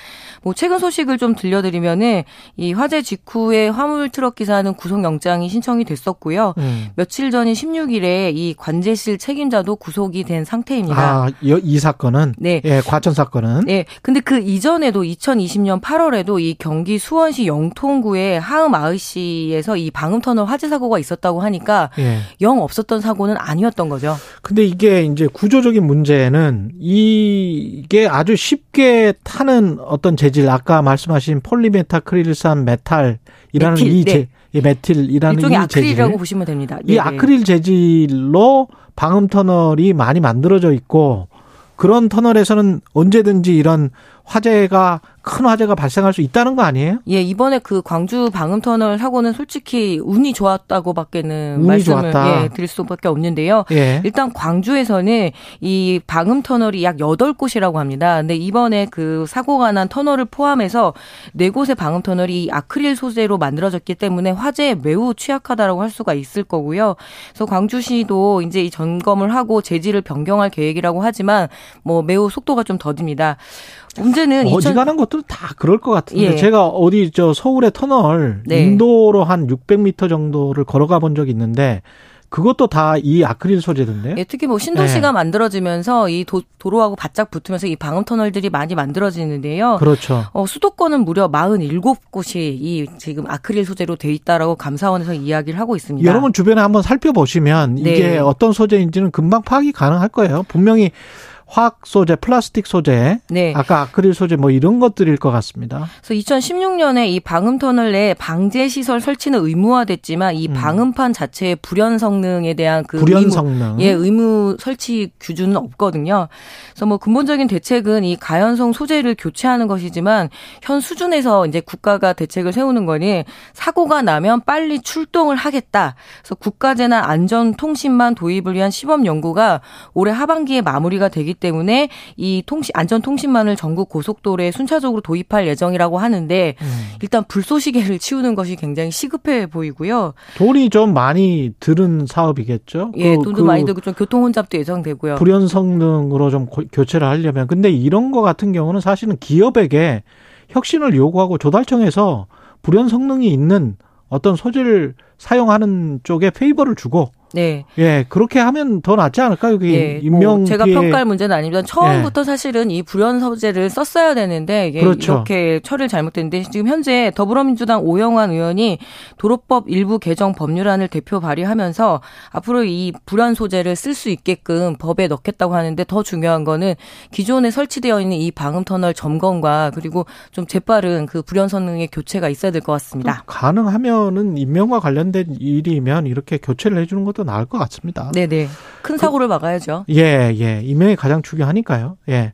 뭐 최근 소식을 좀 들려드리면은 이 화재 직후에 화물 트럭 기사는 구속 영장이 신청이 됐었고요. 음. 며칠 전인 십육일에 이 관제실 책임자도 구속이 된 상태입니다. 아, 이 사건은 네, 예, 과천 사건은 네. 예. 근데 그 이전에도 이천이십 년 팔월에도 이 경기 수원 수원시 영통구의 하음아으시에서 이 방음터널 화재 사고가 있었다고 하니까 예. 영 없었던 사고는 아니었던 거죠. 근데 이게 이제 구조적인 문제는 이게 아주 쉽게 타는 어떤 재질, 아까 말씀하신 폴리메타크릴산 메탈이라는 메틸, 이 재, 네. 메틸이라는 일종의 이 재질, 아크릴이라고 보시면 됩니다. 네네. 이 아크릴 재질로 방음 터널이 많이 만들어져 있고, 그런 터널에서는 언제든지 이런 화재가, 큰 화재가 발생할 수 있다는 거 아니에요? 예, 이번에 그 광주 방음터널 사고는 솔직히 운이 좋았다고밖에는 말씀을 좋았다. 예, 드릴 수밖에 없는데요. 예. 일단 광주에서는 이 방음터널이 약 여덟 곳이라고 합니다. 근데 이번에 그 사고가 난 터널을 포함해서 네 곳의 방음터널이 아크릴 소재로 만들어졌기 때문에 화재에 매우 취약하다라고 할 수가 있을 거고요. 그래서 광주시도 이제 이 점검을 하고 재질을 변경할 계획이라고 하지만 뭐 매우 속도가 좀 더딥니다. 문제는 어지간한 이천... 것도 다 그럴 것 같은데 예. 제가 어디 저 서울의 터널 네. 인도로 한 육백 미터 정도를 걸어가 본 적이 있는데 그것도 다 이 아크릴 소재던데요? 예, 특히 뭐 신도시가 예. 만들어지면서 이 도, 도로하고 바짝 붙으면서 이 방음 터널들이 많이 만들어지는데요. 그렇죠. 어, 수도권은 무려 사십칠 곳이 이 지금 아크릴 소재로 돼 있다라고 감사원에서 이야기를 하고 있습니다. 여러분 주변에 한번 살펴보시면 네. 이게 어떤 소재인지는 금방 파악이 가능할 거예요. 분명히. 화학 소재, 플라스틱 소재, 네. 아까 아크릴 소재 뭐 이런 것들일 것 같습니다. 그래서 이천십육 년에 이 방음 터널 내 방제 시설 설치는 의무화됐지만 이 방음판 자체의 불연 성능에 대한 그 불연 의무, 성능, 예, 의무 설치 규준은 없거든요. 그래서 뭐 근본적인 대책은 이 가연성 소재를 교체하는 것이지만 현 수준에서 이제 국가가 대책을 세우는 거니 사고가 나면 빨리 출동을 하겠다. 그래서 국가재난 안전 통신망 도입을 위한 시범 연구가 올해 하반기에 마무리가 되기 때문에 이 통신, 안전 통신망을 전국 고속도로에 순차적으로 도입할 예정이라고 하는데 음. 일단 불쏘시개를 치우는 것이 굉장히 시급해 보이고요. 돈이 좀 많이 드는 사업이겠죠. 예, 그, 돈도 그 많이 들고 좀 교통 혼잡도 예정되고요. 불연 성능으로 좀 교체를 하려면, 근데 이런 거 같은 경우는 사실은 기업에게 혁신을 요구하고 조달청에서 불연 성능이 있는 어떤 소재를 사용하는 쪽에 페이버를 주고. 네. 예, 그렇게 하면 더 낫지 않을까요? 여기 예, 인명 뭐 제가 평가할 문제는 아닙니다. 처음부터 예. 사실은 이 불연 소재를 썼어야 되는데 이게 그렇죠. 이렇게 처리를 잘못됐는데 지금 현재 더불어민주당 오영환 의원이 도로법 일부 개정 법률안을 대표 발의하면서 앞으로 이 불연 소재를 쓸 수 있게끔 법에 넣겠다고 하는데, 더 중요한 거는 기존에 설치되어 있는 이 방음 터널 점검과 그리고 좀 재빠른 그 불연 성능의 교체가 있어야 될 것 같습니다. 가능하면은 인명과 관련된 일이면 이렇게 교체를 해주는 것도 나을 것 같습니다. 네네. 큰 사고를 그, 막아야죠. 예, 예. 인명이 가장 중요하니까요. 예.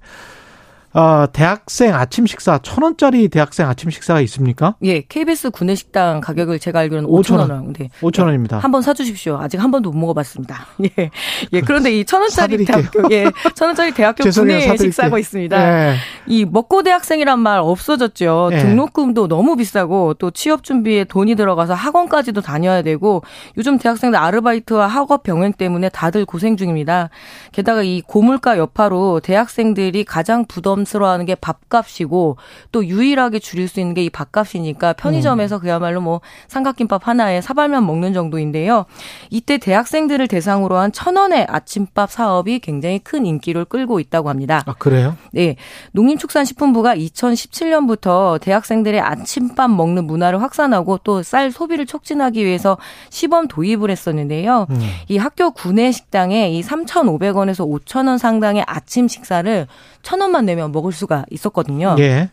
어, 대학생 아침 식사, 천 원짜리 대학생 아침 식사가 있습니까? 예. 케이비에스 구내식당 가격을 제가 알기로는 오천 원. 네. 오천 원입니다. 네. 한번 사주십시오. 아직 한 번도 못 먹어봤습니다. 예. 예. 그런데 이 천 원짜리 대학교, 예. 천 원짜리 대학교 구내식사가 있습니다. 예. 이 먹고 대학생이란 말 없어졌죠. 예. 등록금도 너무 비싸고 또 취업 준비에 돈이 들어가서 학원까지도 다녀야 되고 요즘 대학생들 아르바이트와 학업 병행 때문에 다들 고생 중입니다. 게다가 이 고물가 여파로 대학생들이 가장 부담 스러워하는 게 밥값이고 또 유일하게 줄일 수 있는 게 이 밥값이니까 편의점에서 그야말로 뭐 삼각김밥 하나에 사발면 먹는 정도인데요. 이때 대학생들을 대상으로 한 천 원의 아침밥 사업이 굉장히 큰 인기를 끌고 있다고 합니다. 아 그래요? 네, 농림축산식품부가 이천십칠 년부터 대학생들의 아침밥 먹는 문화를 확산하고 또 쌀 소비를 촉진하기 위해서 시범 도입을 했었는데요. 음. 이 학교 구내 식당에 이 삼천오백 원에서 오천 원 상당의 아침 식사를 천 원만 내면 먹을 수가 있었거든요. 예.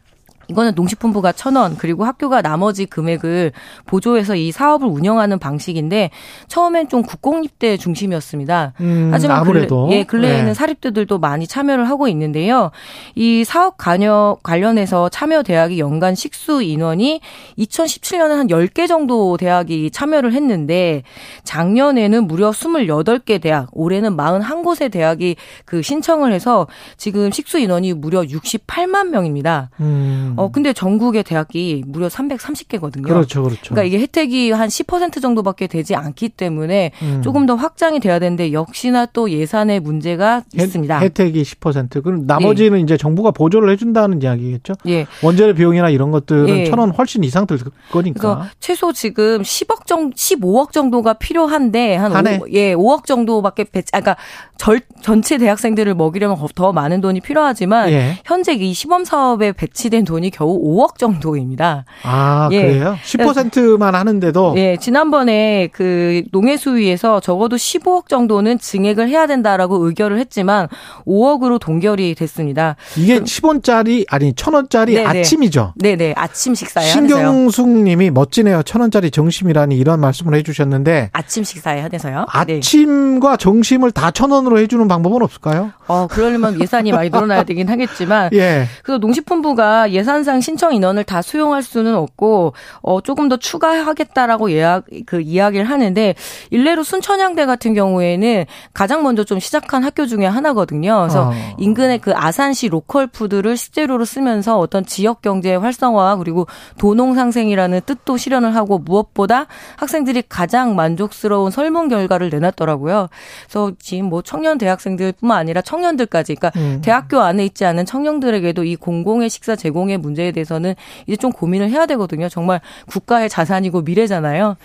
이거는 농식품부가 천 원, 그리고 학교가 나머지 금액을 보조해서 이 사업을 운영하는 방식인데 처음엔 좀 국공립대 중심이었습니다. 음, 하지만 아무래도. 근래, 예, 근래에는 네. 사립대들도 많이 참여를 하고 있는데요. 이 사업 관여, 관련해서 참여 대학이 연간 식수 인원이 이천십칠 년에 한 열 개 정도 대학이 참여를 했는데 작년에는 무려 스물여덟 개 대학, 올해는 마흔한 곳의 대학이 그 신청을 해서 지금 식수 인원이 무려 육십팔만 명입니다. 음. 어 근데 전국의 대학이 무려 삼백삼십 개거든요. 그렇죠, 그렇죠. 그러니까 이게 혜택이 한 십 퍼센트 정도밖에 되지 않기 때문에 음. 조금 더 확장이 돼야 되는데 역시나 또 예산의 문제가 혜, 있습니다. 혜택이 십 퍼센트. 그럼 나머지는 예. 이제 정부가 보조를 해준다는 이야기겠죠. 예. 원재료 비용이나 이런 것들은 예. 천 원 훨씬 이상 들 거니까. 그래서 최소 지금 십억 정도, 십오억 정도가 필요한데 한 오, 예, 오억 정도밖에 배, 아, 그러니까 절, 전체 대학생들을 먹이려면 더 많은 돈이 필요하지만 예. 현재 이 시범 사업에 배치된 돈이 돈이 겨우 오억 정도입니다. 아, 예. 그래요? 십 퍼센트만 하는데도? 예, 지난번에 그 농해수위에서 적어도 십오억 정도는 증액을 해야 된다라고 의결을 했지만 오억으로 동결이 됐습니다. 이게 그럼, 십 원짜리, 아니, 천 원짜리 네네. 아침이죠? 네네, 아침 식사에 한해서요. 신경숙 님이 멋지네요. 천 원짜리 정심이라니 이런 말씀을 해주셨는데. 아침 식사에 한해서요? 아침과 네. 정심을 다 천 원으로 해주는 방법은 없을까요? 어, 그러려면 예산이 많이 늘어나야 되긴 하겠지만. 예. 그래서 농식품부가 예산상 신청 인원을 다 수용할 수는 없고, 어, 조금 더 추가하겠다라고 예약, 그 이야기를 하는데, 일례로 순천향대 같은 경우에는 가장 먼저 좀 시작한 학교 중에 하나거든요. 그래서 어. 인근의 그 아산시 로컬 푸드를 식재료로 쓰면서 어떤 지역 경제 활성화, 그리고 도농 상생이라는 뜻도 실현을 하고, 무엇보다 학생들이 가장 만족스러운 설문 결과를 내놨더라고요. 그래서 지금 뭐 청년 대학생들뿐만 아니라 청년들까지, 그러니까 음. 대학교 안에 있지 않은 청년들에게도 이 공공의 식사 제공의 문제에 대해서는 이제 좀 고민을 해야 되거든요. 정말 국가의 자산이고 미래잖아요.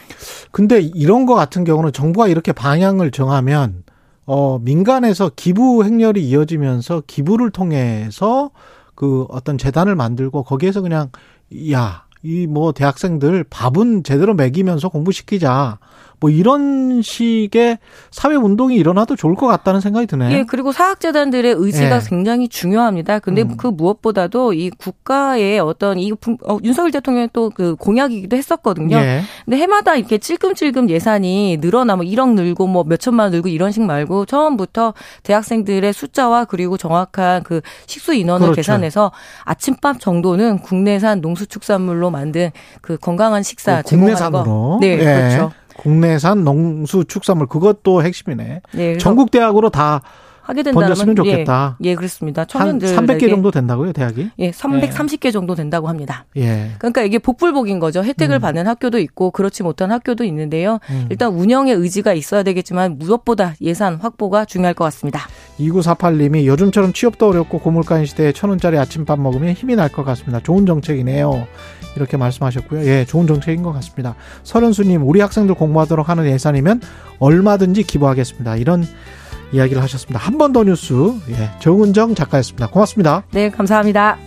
근데 이런 거 같은 경우는 정부가 이렇게 방향을 정하면 어, 민간에서 기부 행렬이 이어지면서 기부를 통해서 그 어떤 재단을 만들고 거기에서 그냥 야, 이 뭐 대학생들 밥은 제대로 먹이면서 공부시키자. 뭐 이런 식의 사회운동이 일어나도 좋을 것 같다는 생각이 드네요. 예, 그리고 사학재단들의 의지가 예. 굉장히 중요합니다. 근데 음. 그 무엇보다도 이 국가의 어떤 이 어, 윤석열 대통령의 또 그 공약이기도 했었거든요. 예. 근데 해마다 이렇게 찔끔찔끔 예산이 늘어나 뭐 일억 늘고 뭐 몇천만 원 늘고 이런 식 말고 처음부터 대학생들의 숫자와 그리고 정확한 그 식수 인원을 그렇죠. 계산해서 아침밥 정도는 국내산 농수축산물로 만든 그 건강한 식사 제공하는 국내산으로. 거. 네, 예. 그렇죠. 국내산 농수축산물 그것도 핵심이네. 네, 전국 대학으로 다 하게 된다면 번졌으면 좋겠다. 예, 예, 그렇습니다. 청년들 한 삼백 개 정도 된다고요, 대학이? 예, 삼백삼십 개 예. 정도 된다고 합니다. 예. 그러니까 이게 복불복인 거죠. 혜택을 음. 받는 학교도 있고 그렇지 못한 학교도 있는데요. 음. 일단 운영의 의지가 있어야 되겠지만 무엇보다 예산 확보가 중요할 것 같습니다. 이구사팔 님이 요즘처럼 취업도 어렵고 고물가인 시대에 천 원짜리 아침밥 먹으면 힘이 날 것 같습니다. 좋은 정책이네요. 이렇게 말씀하셨고요. 예, 좋은 정책인 것 같습니다. 서른수님, 우리 학생들 공부하도록 하는 예산이면 얼마든지 기부하겠습니다. 이런 이야기를 하셨습니다. 한 번 더 뉴스, 예, 정은정 작가였습니다. 고맙습니다. 네, 감사합니다.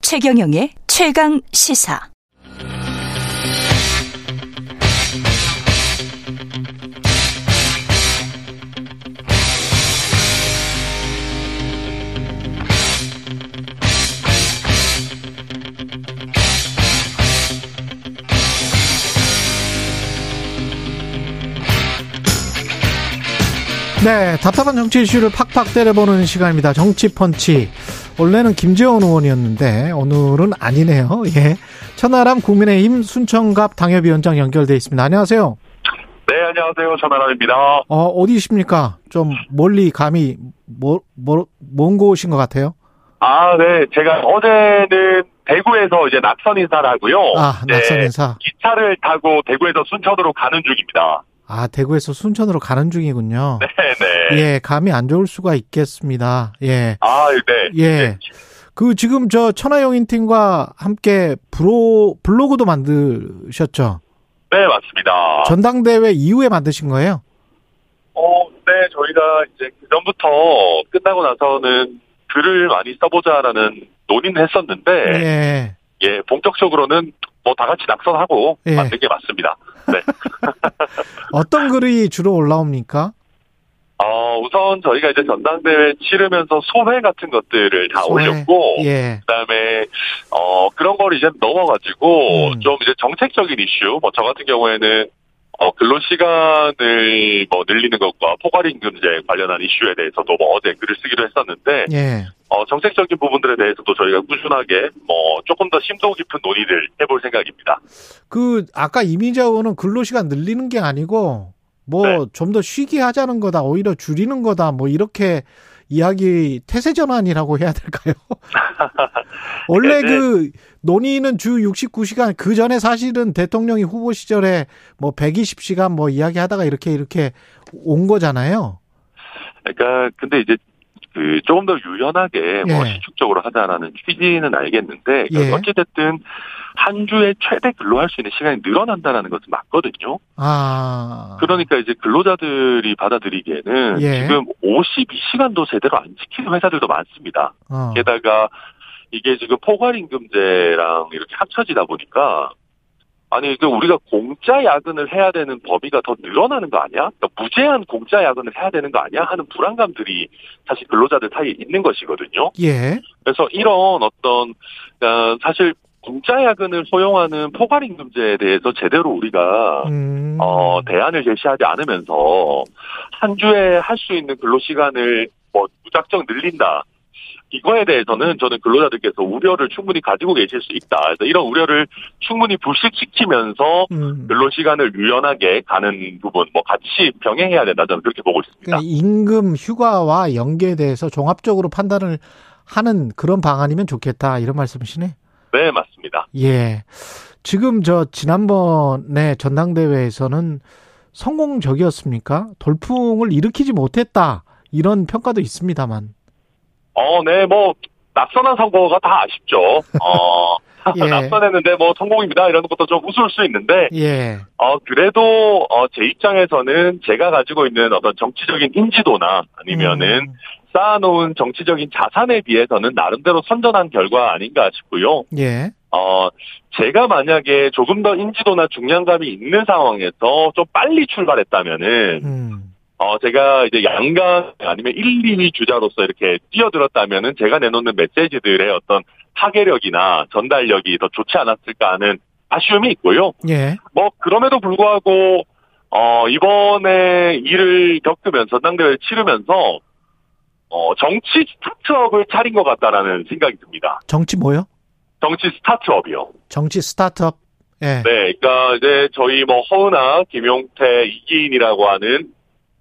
최경영의 최강 시사. 네, 답답한 정치 이슈를 팍팍 때려보는 시간입니다. 정치펀치. 원래는 김재원 의원이었는데 오늘은 아니네요. 예, 천하람 국민의힘 순천갑 당협위원장 연결돼 있습니다. 안녕하세요. 네, 안녕하세요. 천하람입니다. 어, 어디십니까? 좀 멀리 감이 뭐, 뭐, 먼 곳인 것 같아요. 아, 네. 제가 어제는 대구에서 이제 낙선 인사를 하고요. 아, 낙선 인사. 기차를 타고 대구에서 순천으로 가는 중입니다. 아, 대구에서 순천으로 가는 중이군요. 네네. 예, 감이 안 좋을 수가 있겠습니다. 예. 아, 네. 예. 네. 그, 지금 저 천하용인 팀과 함께 브로, 블로그도 만드셨죠? 네, 맞습니다. 전당대회 이후에 만드신 거예요? 어, 네, 저희가 이제 그전부터 끝나고 나서는 글을 많이 써보자라는 논의는 했었는데. 예. 예, 본격적으로는 뭐 다 같이 낙선하고 예. 만든 게 맞습니다. 네. 어떤 글이 주로 올라옵니까? 어, 우선 저희가 이제 전당대회 치르면서 소회 같은 것들을 다 소회. 올렸고, 예. 그다음에 어 그런 걸 이제 넘어가지고 음. 좀 이제 정책적인 이슈, 뭐 저 같은 경우에는 어 근로 시간을 뭐 늘리는 것과 포괄임금제 관련한 이슈에 대해서도 뭐 어제 글을 쓰기로 했었는데. 예. 어, 정책적인 부분들에 대해서도 저희가 꾸준하게 뭐 조금 더 심도 깊은 논의를 해볼 생각입니다. 그 아까 이미자 의원은 근로시간 늘리는 게 아니고 뭐 좀 더 네. 쉬게 하자는 거다, 오히려 줄이는 거다, 뭐 이렇게 이야기 태세 전환이라고 해야 될까요? 원래 네. 그 논의는 주 육십구 시간, 그 전에 사실은 대통령이 후보 시절에 뭐 백이십 시간 뭐 이야기하다가 이렇게 이렇게 온 거잖아요. 그러니까 근데 이제 그 조금 더 유연하게 예. 뭐 시축적으로 하자라는 취지는 알겠는데 예. 어찌됐든 한 주에 최대 근로할 수 있는 시간이 늘어난다라는 것은 맞거든요. 아. 그러니까 이제 근로자들이 받아들이기에는 예. 지금 오십이 시간도 제대로 안 지키는 회사들도 많습니다. 어. 게다가 이게 지금 포괄임금제랑 이렇게 합쳐지다 보니까 아니 그 우리가 공짜 야근을 해야 되는 범위가 더 늘어나는 거 아니야? 그러니까 무제한 공짜 야근을 해야 되는 거 아니야? 하는 불안감들이 사실 근로자들 사이에 있는 것이거든요. 예. 그래서 이런 어떤 사실 공짜 야근을 허용하는 포괄임금제에 대해서 제대로 우리가 음. 어, 대안을 제시하지 않으면서 한 주에 할 수 있는 근로시간을 뭐 무작정 늘린다. 이거에 대해서는 저는 근로자들께서 우려를 충분히 가지고 계실 수 있다. 그래서 이런 우려를 충분히 불식시키면서 음. 근로시간을 유연하게 가는 부분, 뭐 같이 병행해야 된다. 저는 그렇게 보고 있습니다. 그러니까 임금, 휴가와 연계에 대해서 종합적으로 판단을 하는 그런 방안이면 좋겠다. 이런 말씀이시네? 네, 맞습니다. 예. 지금 저 지난번에 전당대회에서는 성공적이었습니까? 돌풍을 일으키지 못했다. 이런 평가도 있습니다만. 어, 네, 뭐, 낙선한 선거가 다 아쉽죠. 어, 예. 낙선했는데 뭐 성공입니다. 이런 것도 좀 우스울 수 있는데, 예. 어, 그래도, 어, 제 입장에서는 제가 가지고 있는 어떤 정치적인 인지도나 아니면은 음. 쌓아놓은 정치적인 자산에 비해서는 나름대로 선전한 결과 아닌가 싶고요. 예. 어, 제가 만약에 조금 더 인지도나 중량감이 있는 상황에서 좀 빨리 출발했다면은, 음. 어, 제가 이제 양강 아니면 일, 이 위 주자로서 이렇게 뛰어들었다면은 제가 내놓는 메시지들의 어떤 파괴력이나 전달력이 더 좋지 않았을까 하는 아쉬움이 있고요. 예. 뭐, 그럼에도 불구하고, 어, 이번에 일을 겪으면서, 전당대회를 치르면서, 어, 정치 스타트업을 차린 것 같다라는 생각이 듭니다. 정치 뭐요? 정치 스타트업이요. 정치 스타트업? 예. 네, 그러니까 이제 저희 뭐 허은아, 김용태, 이기인이라고 하는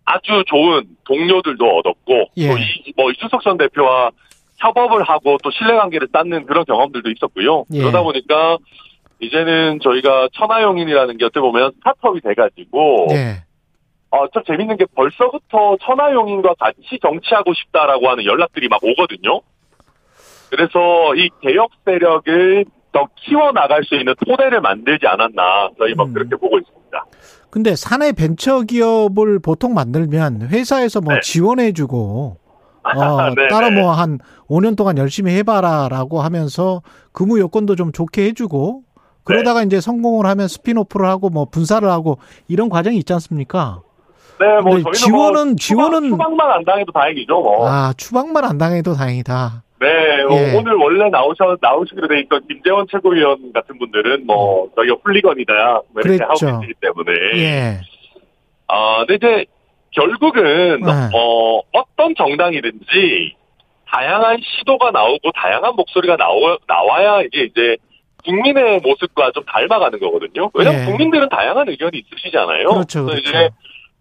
아주 좋은 동료들도 얻었고 예. 또 이, 뭐 이준석 전 대표와 협업을 하고 또 신뢰관계를 쌓는 그런 경험들도 있었고요. 예. 그러다 보니까 이제는 저희가 천하용인이라는 게 어떻게 보면 스타트업이 돼가지고 예. 어, 좀 재밌는 게 벌써부터 천하용인과 같이 정치하고 싶다라고 하는 연락들이 막 오거든요. 그래서 이 개혁 세력을 더 키워나갈 수 있는 토대를 만들지 않았나 저희 막 음. 그렇게 보고 있습니다. 근데 사내 벤처기업을 보통 만들면 회사에서 뭐 네. 지원해주고 어, 네. 따로 뭐 한 오 년 동안 열심히 해봐라라고 하면서 근무 요건도 좀 좋게 해주고 그러다가 네. 이제 성공을 하면 스핀오프를 하고 뭐 분사를 하고 이런 과정이 있지 않습니까? 네, 뭐 저희는 지원은 뭐 지원은 추방, 추방만 안 당해도 다행이죠. 뭐. 아, 추방만 안 당해도 다행이다. 네, 예. 오늘 원래 나오셔, 나오시기로 돼 있던 김재원 최고위원 같은 분들은 뭐, 저희가 훌리건이다, 뭐 이렇게 그랬죠. 하고 계시기 때문에. 예. 아, 근데 이제, 결국은, 네. 어, 어떤 정당이든지, 다양한 시도가 나오고, 다양한 목소리가 나오, 나와야 이게 이제, 국민의 모습과 좀 닮아가는 거거든요. 왜냐면 예. 국민들은 다양한 의견이 있으시잖아요. 그렇죠. 그렇죠. 이제,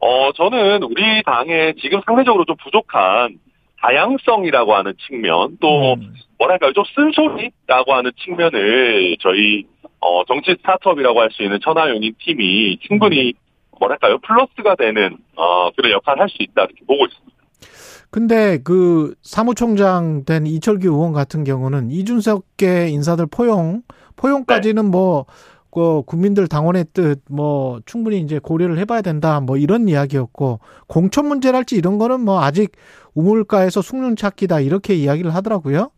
어, 저는 우리 당에 지금 상대적으로 좀 부족한, 다양성이라고 하는 측면, 또, 음. 뭐랄까요, 좀 쓴소리라고 하는 측면을 저희, 어, 정치 스타트업이라고 할 수 있는 천하용인 팀이 충분히, 뭐랄까요, 플러스가 되는, 어, 그런 역할을 할 수 있다, 이렇게 보고 있습니다. 근데 그 사무총장 된 이철규 의원 같은 경우는 이준석계 인사들 포용, 포용까지는 네. 뭐, 그 국민들 당원의 뜻, 뭐, 충분히 이제 고려를 해봐야 된다, 뭐, 이런 이야기였고, 공천 문제랄지 이런 거는 뭐, 아직 우물가에서 숭늉 찾기다, 이렇게 이야기를 하더라고요.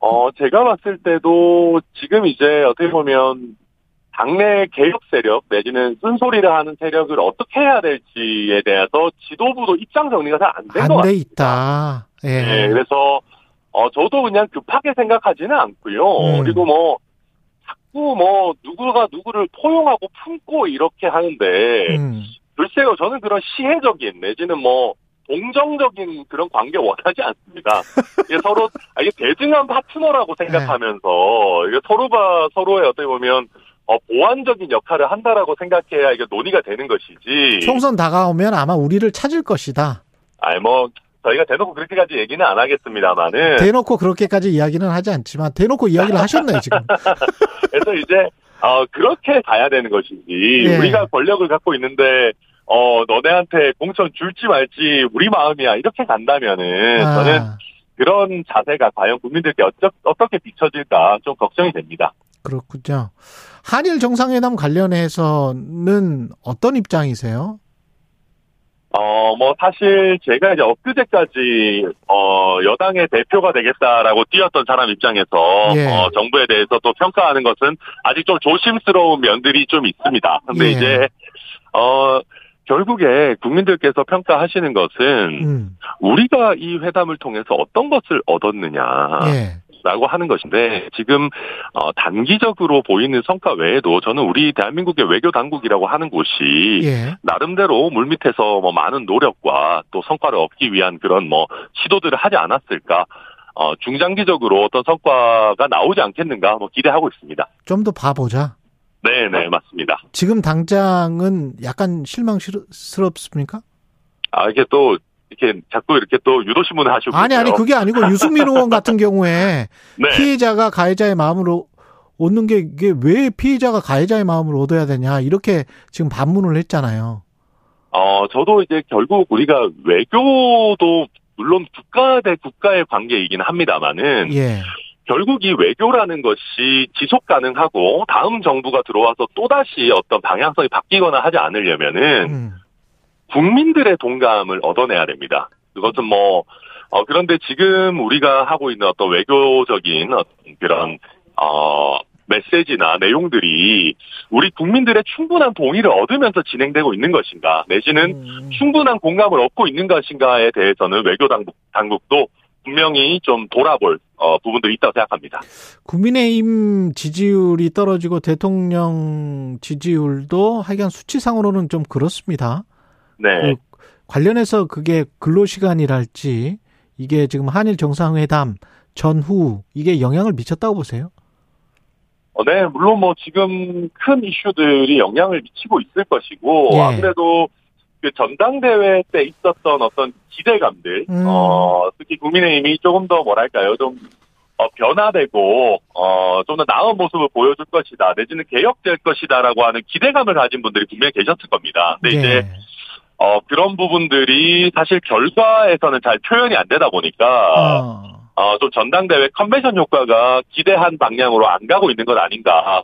어, 제가 봤을 때도 지금 이제 어떻게 보면, 당내 개혁 세력, 내지는 쓴소리를 하는 세력을 어떻게 해야 될지에 대해서 지도부도 입장 정리가 잘 안 된 것 같아요. 안 돼 있다. 예. 네, 그래서, 어, 저도 그냥 급하게 생각하지는 않고요. 음. 그리고 뭐, 뭐 누구가 누구를 포용하고 품고 이렇게 하는데 음. 글쎄요 저는 그런 시혜적인 내지는 뭐 동정적인 그런 관계 원하지 않습니다. 이게 서로 이게 대등한 파트너라고 생각하면서 이게 서로가 서로의 어떻게 보면 어, 보완적인 역할을 한다라고 생각해야 이게 논의가 되는 것이지. 총선 다가오면 아마 우리를 찾을 것이다. 아니 뭐. 저희가 대놓고 그렇게까지 얘기는 안 하겠습니다만은. 대놓고 그렇게까지 이야기는 하지 않지만, 대놓고 이야기를 하셨네요, 지금. 그래서 이제, 어, 그렇게 가야 되는 것이지. 예. 우리가 권력을 갖고 있는데, 어, 너네한테 공천 줄지 말지 우리 마음이야 이렇게 간다면은 아. 저는 그런 자세가 과연 국민들께 어쩌, 어떻게 비춰질까 좀 걱정이 됩니다. 그렇군요. 한일 정상회담 관련해서는 어떤 입장이세요? 어, 뭐, 사실, 제가 이제 엊그제까지, 어, 여당의 대표가 되겠다라고 뛰었던 사람 입장에서, 예. 어, 정부에 대해서 또 평가하는 것은 아직 좀 조심스러운 면들이 좀 있습니다. 근데 예. 이제, 어, 결국에 국민들께서 평가하시는 것은, 음. 우리가 이 회담을 통해서 어떤 것을 얻었느냐. 예. 라고 하는 것인데 지금 어 단기적으로 보이는 성과 외에도 저는 우리 대한민국의 외교 당국이라고 하는 곳이 예. 나름대로 물밑에서 뭐 많은 노력과 또 성과를 얻기 위한 그런 뭐 시도들을 하지 않았을까 어 중장기적으로 어떤 성과가 나오지 않겠는가 뭐 기대하고 있습니다. 좀 더 봐보자. 네네 맞습니다. 지금 당장은 약간 실망스럽습니까? 아 이게 또. 이렇게 자꾸 이렇게 또 유도신문을 하시고 아니 있어요. 아니 그게 아니고 유승민 의원 같은 경우에 네. 피해자가 가해자의 마음으로 얻는 게 이게 왜 피해자가 가해자의 마음을 얻어야 되냐 이렇게 지금 반문을 했잖아요. 어 저도 이제 결국 우리가 외교도 물론 국가 대 국가의 관계이긴 합니다만은 예. 결국 이 외교라는 것이 지속 가능하고 다음 정부가 들어와서 또다시 어떤 방향성이 바뀌거나 하지 않으려면은 음. 국민들의 동감을 얻어내야 됩니다. 그것은 뭐, 어, 그런데 지금 우리가 하고 있는 어떤 외교적인 어떤 그런, 어, 메시지나 내용들이 우리 국민들의 충분한 동의를 얻으면서 진행되고 있는 것인가, 내지는 음. 충분한 공감을 얻고 있는 것인가에 대해서는 외교 당국, 당국도 분명히 좀 돌아볼 어, 부분도 있다고 생각합니다. 국민의힘 지지율이 떨어지고 대통령 지지율도 하여간 수치상으로는 좀 그렇습니다. 네. 그 관련해서 그게 근로시간이랄지 이게 지금 한일 정상회담 전후 이게 영향을 미쳤다고 보세요? 어, 네. 물론 뭐 지금 큰 이슈들이 영향을 미치고 있을 것이고 예. 아무래도 그 전당대회 때 있었던 어떤 기대감들 음. 어, 특히 국민의힘이 조금 더 뭐랄까요 좀 어, 변화되고 어, 좀 더 나은 모습을 보여줄 것이다 내지는 개혁될 것이다라고 하는 기대감을 가진 분들이 분명히 계셨을 겁니다. 근데 네. 이제 어, 그런 부분들이 사실 결과에서는 잘 표현이 안 되다 보니까, 어, 어 좀 전당대회 컨벤션 효과가 기대한 방향으로 안 가고 있는 건 아닌가.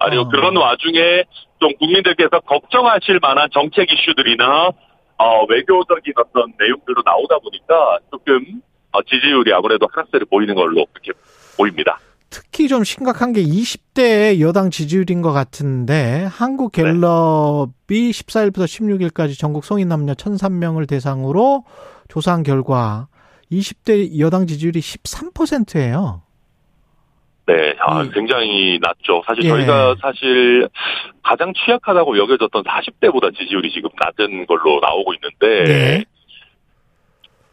아니요, 어. 그런 와중에 좀 국민들께서 걱정하실 만한 정책 이슈들이나, 어, 외교적인 어떤 내용들도 나오다 보니까 조금, 어, 지지율이 아무래도 하락세를 보이는 걸로 그렇게 보입니다. 특히 좀 심각한 게 이십 대의 여당 지지율인 것 같은데 한국갤럽이 네. 십사일부터 십육일까지 전국 성인 남녀 천삼 명을 대상으로 조사한 결과 이십 대 여당 지지율이 십삼 퍼센트예요. 네, 아, 굉장히 낮죠. 사실 예. 저희가 사실 가장 취약하다고 여겨졌던 사십 대보다 지지율이 지금 낮은 걸로 나오고 있는데 네.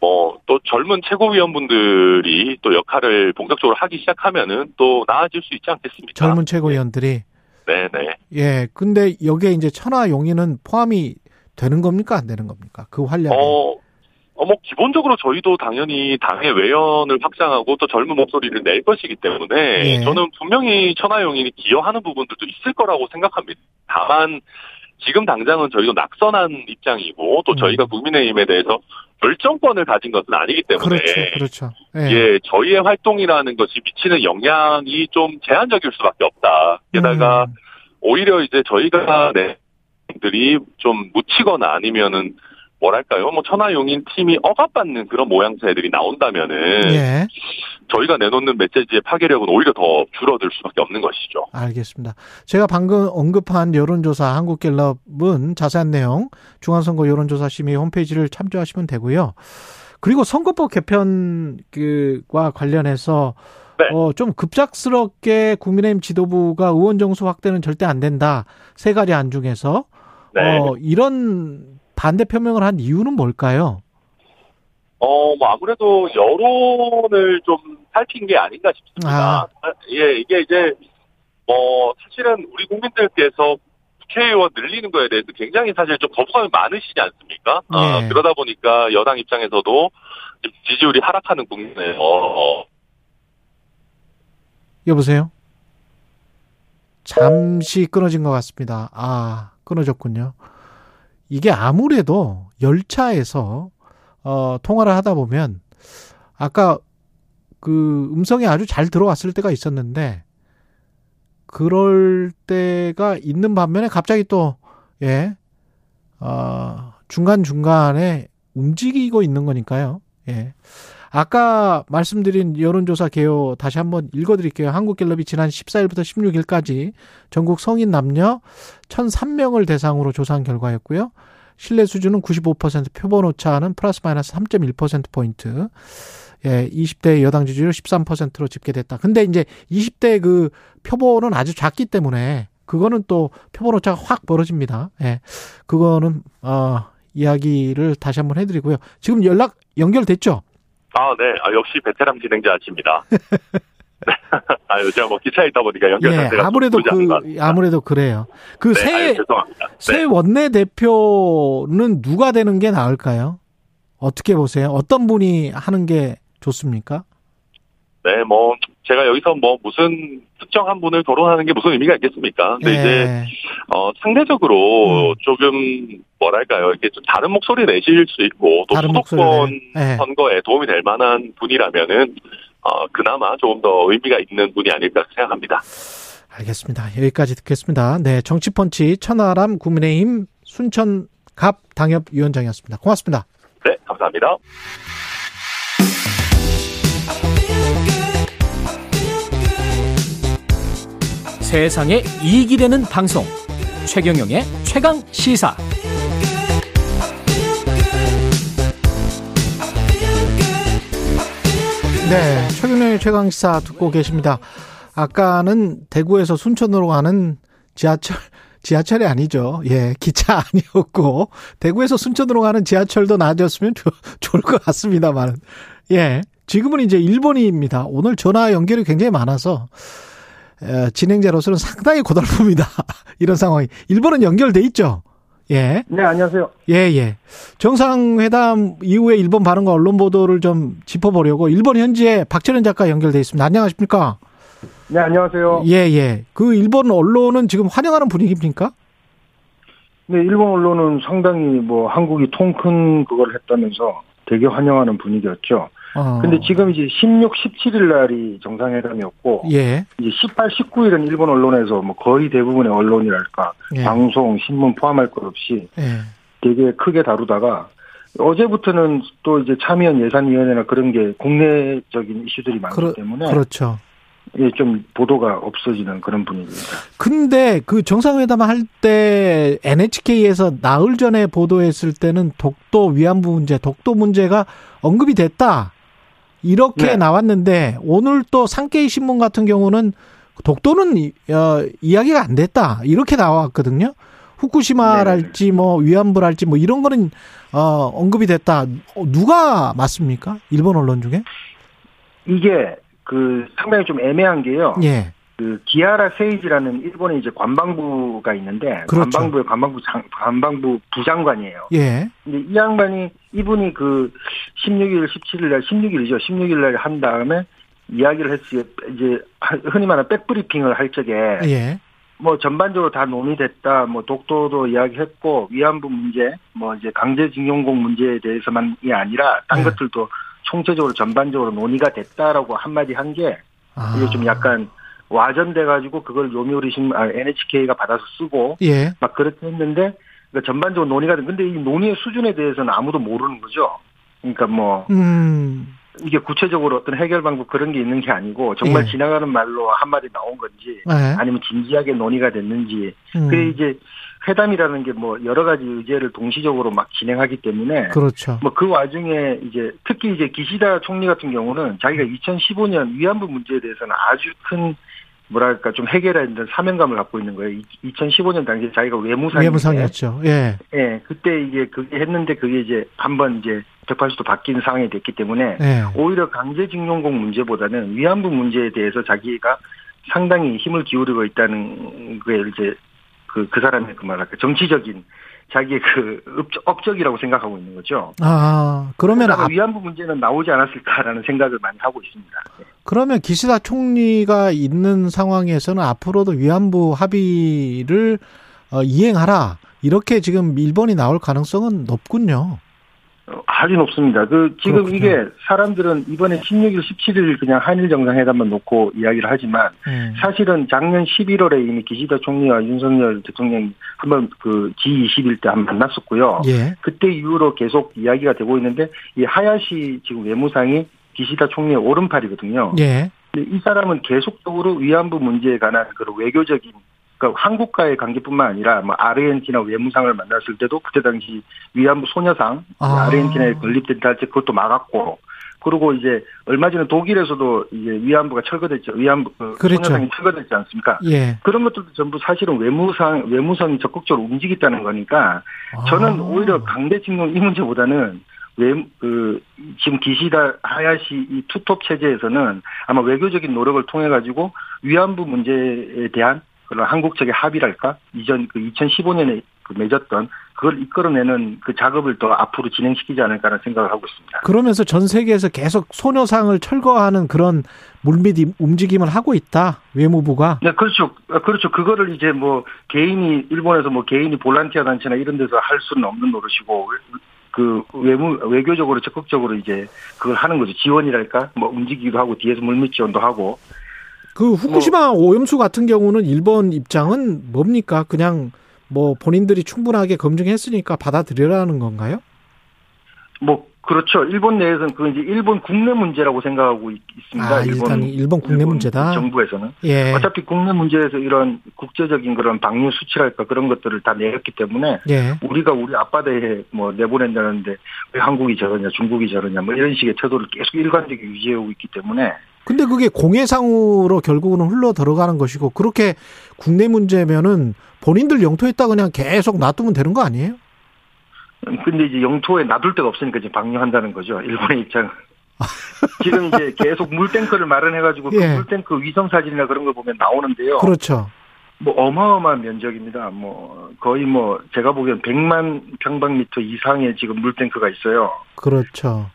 뭐, 또 젊은 최고위원분들이 또 역할을 본격적으로 하기 시작하면은 또 나아질 수 있지 않겠습니까? 젊은 최고위원들이? 네네. 네. 예, 근데 여기에 이제 천하 용인은 포함이 되는 겁니까? 안 되는 겁니까? 그 활약이? 어, 어, 뭐, 기본적으로 저희도 당연히 당의 외연을 확장하고 또 젊은 목소리를 낼 것이기 때문에 예. 저는 분명히 천하 용인이 기여하는 부분들도 있을 거라고 생각합니다. 다만, 지금 당장은 저희도 낙선한 입장이고 또 저희가 국민의힘에 대해서 결정권을 가진 것은 아니기 때문에 그렇죠, 그렇죠. 예. 예, 저희의 활동이라는 것이 미치는 영향이 좀 제한적일 수밖에 없다. 게다가 음. 오히려 이제 저희가 네들이 좀 묻히거나 아니면은 뭐랄까요, 뭐 천하용인 팀이 억압받는 그런 모양새들이 나온다면은 예. 저희가 내놓는 메시지의 파괴력은 오히려 더 줄어들 수밖에 없는 것이죠. 알겠습니다. 제가 방금 언급한 여론조사 한국갤럽은 자세한 내용 중앙선거 여론조사심의 홈페이지를 참조하시면 되고요. 그리고 선거법 개편과 관련해서 네. 어, 좀 급작스럽게 국민의힘 지도부가 의원 정수 확대는 절대 안 된다. 세 가지 안 중에서 네. 어, 이런 반대 표명을 한 이유는 뭘까요? 어, 뭐 아무래도 여론을 좀 살핀 게 아닌가 싶습니다. 아. 예, 이게 이제 뭐 사실은 우리 국민들께서 국회의원 늘리는 거에 대해서 굉장히 사실 좀 거부감이 많으시지 않습니까? 네. 아, 그러다 보니까 여당 입장에서도 지지율이 하락하는 국면에 어. 여보세요? 잠시 끊어진 것 같습니다. 아, 끊어졌군요. 이게 아무래도 열차에서 어, 통화를 하다 보면 아까 그 음성이 아주 잘 들어왔을 때가 있었는데 그럴 때가 있는 반면에 갑자기 또 예, 어, 중간중간에 움직이고 있는 거니까요. 예. 아까 말씀드린 여론조사 개요 다시 한번 읽어드릴게요. 한국갤럽이 지난 십사일부터 십육일까지 전국 성인 남녀 천삼 명을 대상으로 조사한 결과였고요. 신뢰 수준은 구십오 퍼센트, 표본 오차는 플러스 마이너스 삼 점 일 퍼센트포인트. 예, 이십 대 여당 지지율 십삼 퍼센트로 집계됐다. 근데 이제 이십 대 그 표본은 아주 작기 때문에 그거는 또 표본 오차가 확 벌어집니다. 예. 그거는, 어, 이야기를 다시 한번 해드리고요. 지금 연락, 연결됐죠? 아, 네. 아, 역시 베테랑 진행자 아침입니다. 아, 요즘 뭐 기차에 있다 보니까 연결 상태가. 예, 아무래도 그, 아무래도 그래요. 그 네, 새, 아유, 죄송합니다. 새 네. 원내대표는 누가 되는 게 나을까요? 어떻게 보세요? 어떤 분이 하는 게 좋습니까? 네, 뭐, 제가 여기서 뭐 무슨 특정한 분을 거론하는 게 무슨 의미가 있겠습니까? 근데 예. 이제, 어, 상대적으로 음. 조금, 뭐랄까요. 이렇게 좀 다른 목소리 내실 수 있고, 또 수도권 네. 선거에 도움이 될 만한 분이라면은, 어, 그나마 조금 더 의미가 있는 분이 아닐까 생각합니다. 알겠습니다. 여기까지 듣겠습니다. 네, 정치펀치 천하람 국민의힘 순천갑 당협위원장이었습니다. 고맙습니다. 네, 감사합니다. 세상에 이익이 되는 방송 최경영의 최강시사. 네, 최경영의 최강시사 듣고 계십니다. 아까는 대구에서 순천으로 가는 지하철, 지하철이 아니죠. 예, 기차 아니었고 대구에서 순천으로 가는 지하철도 낮았으면 좋, 좋을 것 같습니다만, 예, 지금은 이제 일본입니다. 오늘 전화 연결이 굉장히 많아서 진행자로서는 상당히 고달픕니다. 이런 상황이. 일본은 연결돼 있죠? 예. 네, 안녕하세요. 예, 예. 정상회담 이후에 일본 반응과 언론 보도를 좀 짚어보려고 일본 현지에 박철현 작가 연결돼 있습니다. 안녕하십니까? 네, 안녕하세요. 예, 예. 그 일본 언론은 지금 환영하는 분위기입니까? 네, 일본 언론은 상당히 뭐 한국이 통큰 그걸 했다면서 되게 환영하는 분위기였죠. 어. 근데 지금 이제 십육, 십칠일 날이 정상회담이었고, 예. 이제 십팔, 십구일은 일본 언론에서 뭐 거의 대부분의 언론이랄까, 예. 방송, 신문 포함할 것 없이 예. 되게 크게 다루다가, 어제부터는 또 이제 참의원 예산위원회나 그런 게 국내적인 이슈들이 많기 그러, 때문에. 그렇죠. 예, 좀 보도가 없어지는 그런 분위기입니다. 근데 그 정상회담 할 때 엔에이치케이에서 나흘 전에 보도했을 때는 독도 위안부 문제, 독도 문제가 언급이 됐다. 이렇게 네. 나왔는데 오늘 또 산케이신문 같은 경우는 독도는 이, 어, 이야기가 안 됐다. 이렇게 나왔거든요. 후쿠시마랄지 뭐 위안부랄지 뭐 이런 거는 어, 언급이 됐다. 누가 맞습니까? 일본 언론 중에? 이게 그 상당히 좀 애매한 게요. 예. 그 기하라 세이지라는 일본의 이제 관방부가 있는데 그렇죠. 관방부의 관방부 장, 관방부 부장관이에요. 예. 근데 이 양반이 이분이 그 십육일, 십칠일 날 십육일이죠. 십육일 날 한 다음에 이야기를 했어요. 이제 흔히 말하는 백브리핑을 할 적에 예. 뭐 전반적으로 다 논의됐다. 뭐 독도도 이야기했고 위안부 문제, 뭐 이제 강제징용공 문제에 대해서만이 아니라 딴 예. 것들도 총체적으로 전반적으로 논의가 됐다라고 한마디 한 게 아. 이게 좀 약간 와전돼가지고 그걸 요미우리 신문, 아, 엔에이치케이가 받아서 쓰고 예. 막 그렇게 했는데 그러니까 전반적으로 논의가 된 근데 이 논의의 수준에 대해서는 아무도 모르는 거죠. 그러니까 뭐 음. 이게 구체적으로 어떤 해결 방법 그런 게 있는 게 아니고 정말 예. 지나가는 말로 한마디 나온 건지 예. 아니면 진지하게 논의가 됐는지 음. 그래 이제 회담이라는 게 뭐 여러 가지 의제를 동시적으로 막 진행하기 때문에 그렇죠. 뭐 그 와중에 이제 특히 이제 기시다 총리 같은 경우는 자기가 이천십오년 위안부 문제에 대해서는 아주 큰 뭐랄까 좀 해결해야 되는 사명감을 갖고 있는 거예요. 이천십오년 당시에 자기가 외무상인데 외무상이었죠. 예. 예. 그때 이게 그게 했는데 그게 이제 한번 이제 백팔십도 바뀐 상황이 됐기 때문에 예. 오히려 강제징용공 문제보다는 위안부 문제에 대해서 자기가 상당히 힘을 기울이고 있다는 게 이제 그, 그 사람의 그 말할까 정치적인 자기의 그 업적이라고 생각하고 있는 거죠. 아, 그러면 아, 위안부 문제는 나오지 않았을까라는 생각을 많이 하고 있습니다. 네. 그러면 기시다 총리가 있는 상황에서는 앞으로도 위안부 합의를 어, 이행하라 이렇게 지금 일본이 나올 가능성은 높군요. 아주 높습니다. 그 지금 그렇군요. 이게 사람들은 이번에 십육일, 십칠일 그냥 한일 정상회담만 놓고 이야기를 하지만 음. 사실은 작년 십일월에 이미 기시다 총리와 윤석열 대통령이 한번 그 지 이십일 때 한번 만났었고요. 예. 그때 이후로 계속 이야기가 되고 있는데 이 하야시 지금 외무상이 기시다 총리의 오른팔이거든요. 예. 근데 이 사람은 계속적으로 위안부 문제에 관한 그런 외교적인 그러니까 한국과의 관계뿐만 아니라 뭐 아르헨티나 외무상을 만났을 때도 그때 당시 위안부 소녀상 아. 아르헨티나에 건립된 단체 그것도 막았고 그리고 이제 얼마 전에 독일에서도 이제 위안부가 철거됐죠. 위안부 그렇죠. 소녀상이 철거됐지 않습니까? 예. 그런 것들도 전부 사실은 외무상 외무성이 적극적으로 움직였다는 거니까 아. 저는 오히려 강대 진공 이 문제보다는 외, 그, 지금 기시다 하야시 이 투톱 체제에서는 아마 외교적인 노력을 통해 가지고 위안부 문제에 대한 그런 한국 측의 합의랄까 이전 그 이천십오년에 그 맺었던 그걸 이끌어내는 그 작업을 더 앞으로 진행시키지 않을까라는 생각을 하고 있습니다. 그러면서 전 세계에서 계속 소녀상을 철거하는 그런 물밑 움직임을 하고 있다 외무부가. 네, 그렇죠, 그렇죠. 그거를 이제 뭐 개인이 일본에서 뭐 개인이 볼란티아 단체나 이런 데서 할 수는 없는 노릇이고. 그 외무 외교적으로 적극적으로 이제 그걸 하는 거죠. 지원이랄까 뭐 움직이기도 하고 뒤에서 물밑 지원도 하고. 그 후쿠시마 뭐. 오염수 같은 경우는 일본 입장은 뭡니까? 그냥 뭐 본인들이 충분하게 검증했으니까 받아들여라는 건가요? 뭐 그렇죠. 일본 내에서는 그 이제 일본 국내 문제라고 생각하고 있습니다. 아, 일본 일본 국내 일본 문제다. 정부에서는 예. 어차피 국내 문제에서 이런 국제적인 그런 방류 수치랄까 그런 것들을 다 내렸기 때문에 예. 우리가 우리 앞바다에 뭐 내보낸다는데 왜 한국이 저러냐, 중국이 저러냐 뭐 이런 식의 태도를 계속 일관되게 유지해오고 있기 때문에. 근데 그게 공해상으로 결국은 흘러 들어가는 것이고 그렇게 국내 문제면은 본인들 영토에다 그냥 계속 놔두면 되는 거 아니에요? 근데 이제 영토에 놔둘 데가 없으니까 이제 방류한다는 거죠. 일본의 입장은. 지금 이제 계속 물탱크를 마련해가지고 예. 그 물탱크 위성사진이나 그런 걸 보면 나오는데요. 그렇죠. 뭐 어마어마한 면적입니다. 뭐 거의 뭐 제가 보기엔 백만 평방미터 이상의 지금 물탱크가 있어요. 그렇죠.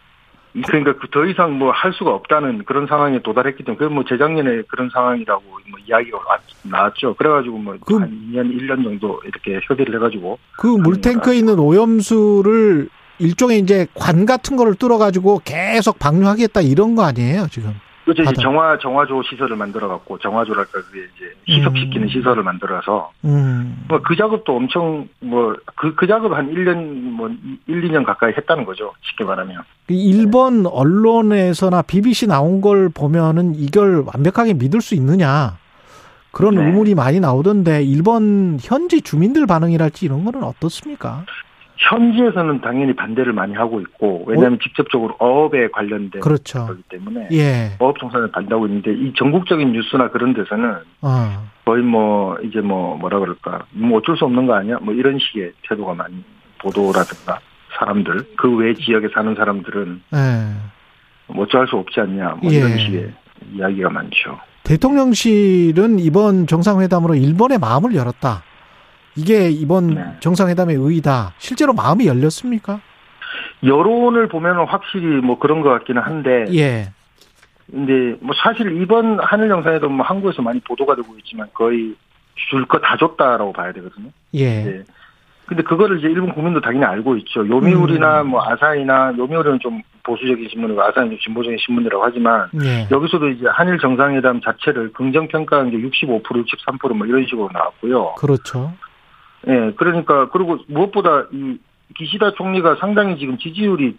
그러니까 그 더 이상 뭐 할 수가 없다는 그런 상황에 도달했기 때문에 그 뭐 재작년에 그런 상황이라고 뭐 이야기가 나왔죠. 그래가지고 뭐 그 한 이 년, 일 년 정도 이렇게 협의를 해가지고 그 물탱크에 있는 오염수를 일종의 이제 관 같은 거를 뚫어가지고 계속 방류하겠다 이런 거 아니에요 지금? 그렇죠. 이제 정화 정화조 시설을 만들어갖고 정화조랄까 그게 이제 희석시키는 음. 시설을 만들어서 음. 뭐 그 작업도 엄청 뭐 그 그 작업 한 일 년 뭐 일, 이 년 가까이 했다는 거죠. 쉽게 말하면. 일본 언론에서나 비비씨 나온 걸 보면은 이걸 완벽하게 믿을 수 있느냐 그런 네. 의문이 많이 나오던데 일본 현지 주민들 반응이랄지 이런 거는 어떻습니까? 현지에서는 당연히 반대를 많이 하고 있고 왜냐하면 어? 직접적으로 어업에 관련된 그렇죠. 거기 때문에 예. 어업 청산을 반대하고 있는데 이 전국적인 뉴스나 그런 데서는 어. 거의 뭐 이제 뭐 뭐라 그럴까 뭐 어쩔 수 없는 거 아니야 뭐 이런 식의 태도가 많이 보도라든가 사람들 그 외 지역에 사는 사람들은 예. 뭐 어쩔 수 없지 않냐 뭐 예. 이런 식의 이야기가 많죠. 대통령실은 이번 정상회담으로 일본의 마음을 열었다. 이게 이번 네. 정상회담의 의의다. 실제로 마음이 열렸습니까? 여론을 보면 확실히 뭐 그런 것 같기는 한데. 예. 근데 뭐 사실 이번 한일 정상회담 뭐 한국에서 많이 보도가 되고 있지만 거의 줄 거 다 줬다라고 봐야 되거든요. 예. 네. 근데 그거를 이제 일본 국민도 당연히 알고 있죠. 요미우리나 음. 뭐 아사히나 요미우리는 좀 보수적인 신문이고 아사히는 좀 진보적인 신문이라고 하지만 예. 여기서도 이제 한일 정상회담 자체를 긍정 평가한 게 육십오 퍼센트, 육십삼 퍼센트 뭐 이런 식으로 나왔고요. 그렇죠. 예, 그러니까, 그리고 무엇보다 이 기시다 총리가 상당히 지금 지지율이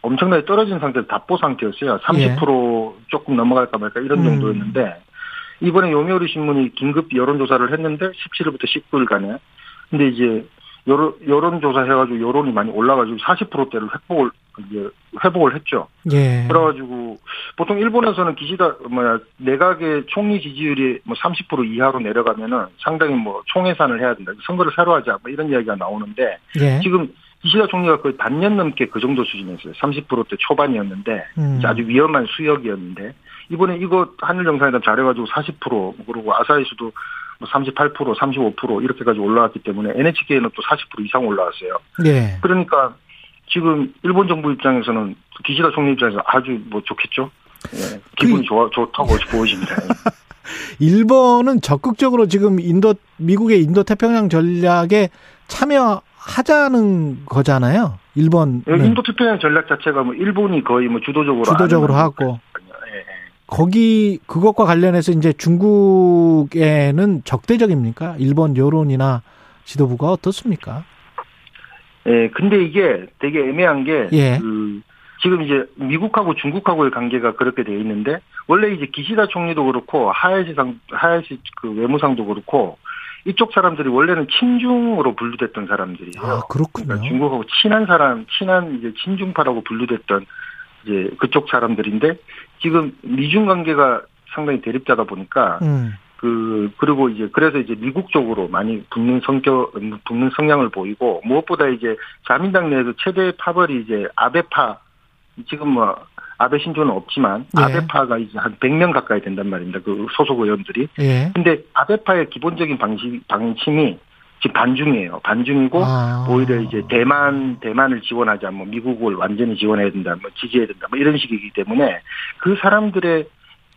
엄청나게 떨어진 상태에서 답보 상태였어요. 삼십 퍼센트 예. 조금 넘어갈까 말까 이런 음. 정도였는데, 이번에 요미우리 신문이 긴급 여론조사를 했는데, 십칠일부터 십구일간에. 근데 이제, 여론, 여론조사 해가지고 여론이 많이 올라가지고 사십 퍼센트대를 회복을, 이제 회복을 했죠. 예. 그래가지고, 보통 일본에서는 기시다, 뭐야, 내각의 총리 지지율이 뭐 삼십 퍼센트 이하로 내려가면은 상당히 뭐 총해산을 해야 된다. 선거를 새로 하자. 뭐 이런 이야기가 나오는데, 예. 지금 기시다 총리가 거의 반년 넘게 그 정도 수준이었어요. 삼십 퍼센트대 초반이었는데, 음. 아주 위험한 수역이었는데, 이번에 이거 한일 정상회담 잘해가지고 사십 퍼센트, 그리고 아사히수도 삼십팔 퍼센트, 삼십오 퍼센트 이렇게 가지고 올라왔기 때문에 엔에이치케이는 또 사십 퍼센트 이상 올라왔어요. 네. 그러니까 지금 일본 정부 입장에서는 기시다 총리 입장에서 아주 뭐 좋겠죠. 예. 기분이 그... 좋아 좋다고 보입니다. 일본은 적극적으로 지금 인도 미국의 인도 태평양 전략에 참여하자는 거잖아요. 일본 인도 태평양 전략 자체가 뭐 일본이 거의 뭐 주도적으로 주도적으로 하고 예. 거기 그것과 관련해서 이제 중국에는 적대적입니까? 일본 여론이나 지도부가 어떻습니까? 예, 근데 이게 되게 애매한 게 예. 그 지금 이제 미국하고 중국하고의 관계가 그렇게 돼 있는데 원래 이제 기시다 총리도 그렇고 하야시상 하야시 그 외무상도 그렇고 이쪽 사람들이 원래는 친중으로 분류됐던 사람들이에요. 아, 그렇군요. 그러니까 중국하고 친한 사람, 친한 이제 친중파라고 분류됐던 이제 그쪽 사람들인데 지금 미중 관계가 상당히 대립자다 보니까 음. 그 그리고 이제 그래서 이제 미국 쪽으로 많이 붙는 성격 붙는 성향을 보이고 무엇보다 이제 자민당 내에서 최대의 파벌이 이제 아베파 지금 뭐 아베 신조는 없지만 예. 아베파가 이제 한 백 명 가까이 된단 말입니다. 그 소속 의원들이. 예. 근데 아베파의 기본적인 방식 방침이 지금 반중이에요. 반중이고 아. 오히려 이제 대만 대만을 지원하자, 뭐 미국을 완전히 지원해야 된다, 뭐 지지해야 된다, 뭐 이런 식이기 때문에 그 사람들의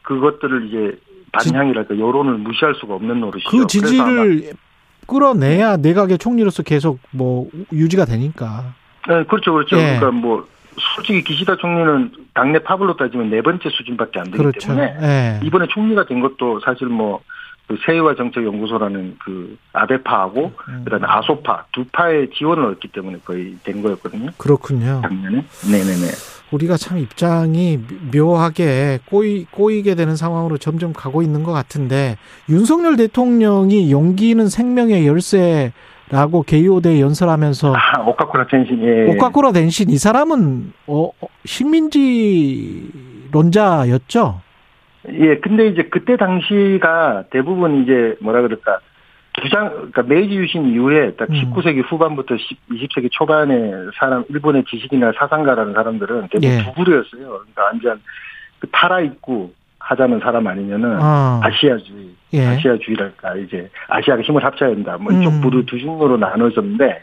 그것들을 이제 반향이랄까 여론을 무시할 수가 없는 노릇이죠. 그 지지를 끌어내야 내각의 총리로서 계속 뭐 유지가 되니까. 네, 그렇죠, 그렇죠. 예. 그러니까 뭐. 솔직히 기시다 총리는 당내 파벌로 따지면 네 번째 수준밖에 안 되기 그렇죠. 때문에 네. 이번에 총리가 된 것도 사실 뭐 그 세이와 정책연구소라는 그 아베파하고 음. 그다음에 아소파 두 파의 지원을 얻기 때문에 거의 된 거였거든요. 그렇군요. 작년에 네네네. 우리가 참 입장이 묘하게 꼬이 꼬이게 되는 상황으로 점점 가고 있는 것 같은데 윤석열 대통령이 용기는 생명의 열쇠. 라고 게이오대 연설하면서 아, 오카쿠라덴신 예. 오카쿠라덴신 이 사람은 어, 어, 식민지론자였죠. 예, 근데 이제 그때 당시가 대부분 이제 뭐라 그럴까 주장 그러니까 메이지 유신 이후에 딱 십구 세기 음. 후반부터 이십 세기 초반에 사람 일본의 지식이나 사상가라는 사람들은 대부분 예. 부부류였어요. 그러니까 완전 그 타라 입고 하자는 사람 아니면은 아. 아시아주의, 예. 아시아주의랄까 이제 아시아가 힘을 합쳐야 된다. 뭐 이쪽 음. 부류 두 중으로 나눠졌는데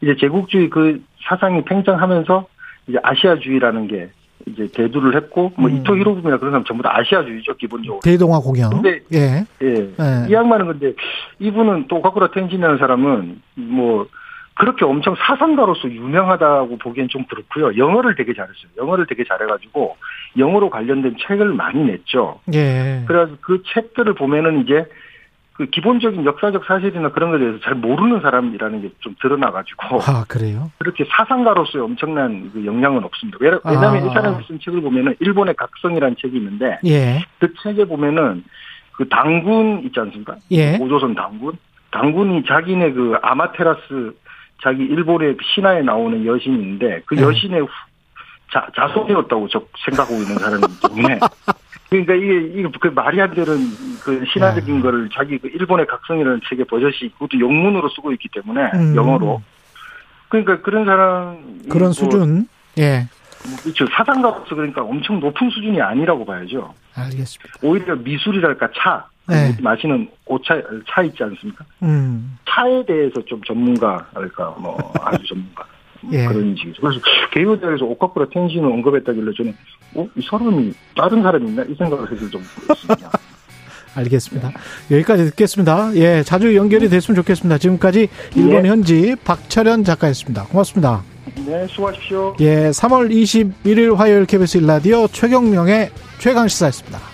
이제 제국주의 그 사상이 팽창하면서 이제 아시아주의라는 게 이제 대두를 했고 뭐 음. 이토 히로부미나 그런 사람 전부 다 아시아주의죠 기본적으로. 대동아 공영. 근데 예, 예, 예. 이 양반은 근데 이분은 또 오카쿠라 텐신이라는 사람은 뭐. 그렇게 엄청 사상가로서 유명하다고 보기엔 좀 그렇고요. 영어를 되게 잘했어요. 영어를 되게 잘해가지고 영어로 관련된 책을 많이 냈죠. 예. 그래서 그 책들을 보면은 이제 그 기본적인 역사적 사실이나 그런 것에 대해서 잘 모르는 사람이라는 게 좀 드러나가지고. 아 그래요? 그렇게 사상가로서의 엄청난 그 영향은 없습니다. 왜냐하면 아. 이 사람이 쓴 책을 보면은 일본의 각성이라는 책이 있는데 예. 그 책에 보면은 그 당군 있지 않습니까? 예. 고조선 당군. 당군이 자기네 그 아마테라스 자기 일본의 신화에 나오는 여신인데 그 여신의 네. 자, 자손이었다고 저 생각하고 있는 사람이기 때문에 그러니까 이게, 이게 그 말이 안 되는 그 신화적인 네. 거를 자기 그 일본의 각성이라는 책에 버젓이 그것도 영문으로 쓰고 있기 때문에 음. 영어로 그러니까 그런 사람 그런 뭐, 수준 예 그렇죠 사상가로서 그러니까 엄청 높은 수준이 아니라고 봐야죠. 알겠습니다. 오히려 미술이랄까 차 네. 마시는 오차, 차 있지 않습니까? 음. 차에 대해서 좀 전문가랄까, 뭐, 아주 전문가. 예. 그런 식이죠. 그래서 개요대에서 오카쿠라 텐신을 언급했다길래 저는, 어? 이 사람이 다른 사람이 있나? 이 생각을 해서 좀 했습니다. 알겠습니다. 네. 여기까지 듣겠습니다. 예, 자주 연결이 됐으면 좋겠습니다. 지금까지 일본 예. 현지 박철현 작가였습니다. 고맙습니다. 네, 수고하십시오. 예, 삼월 이십일일 화요일 케이비에스 일 라디오 최경령의 최강시사였습니다.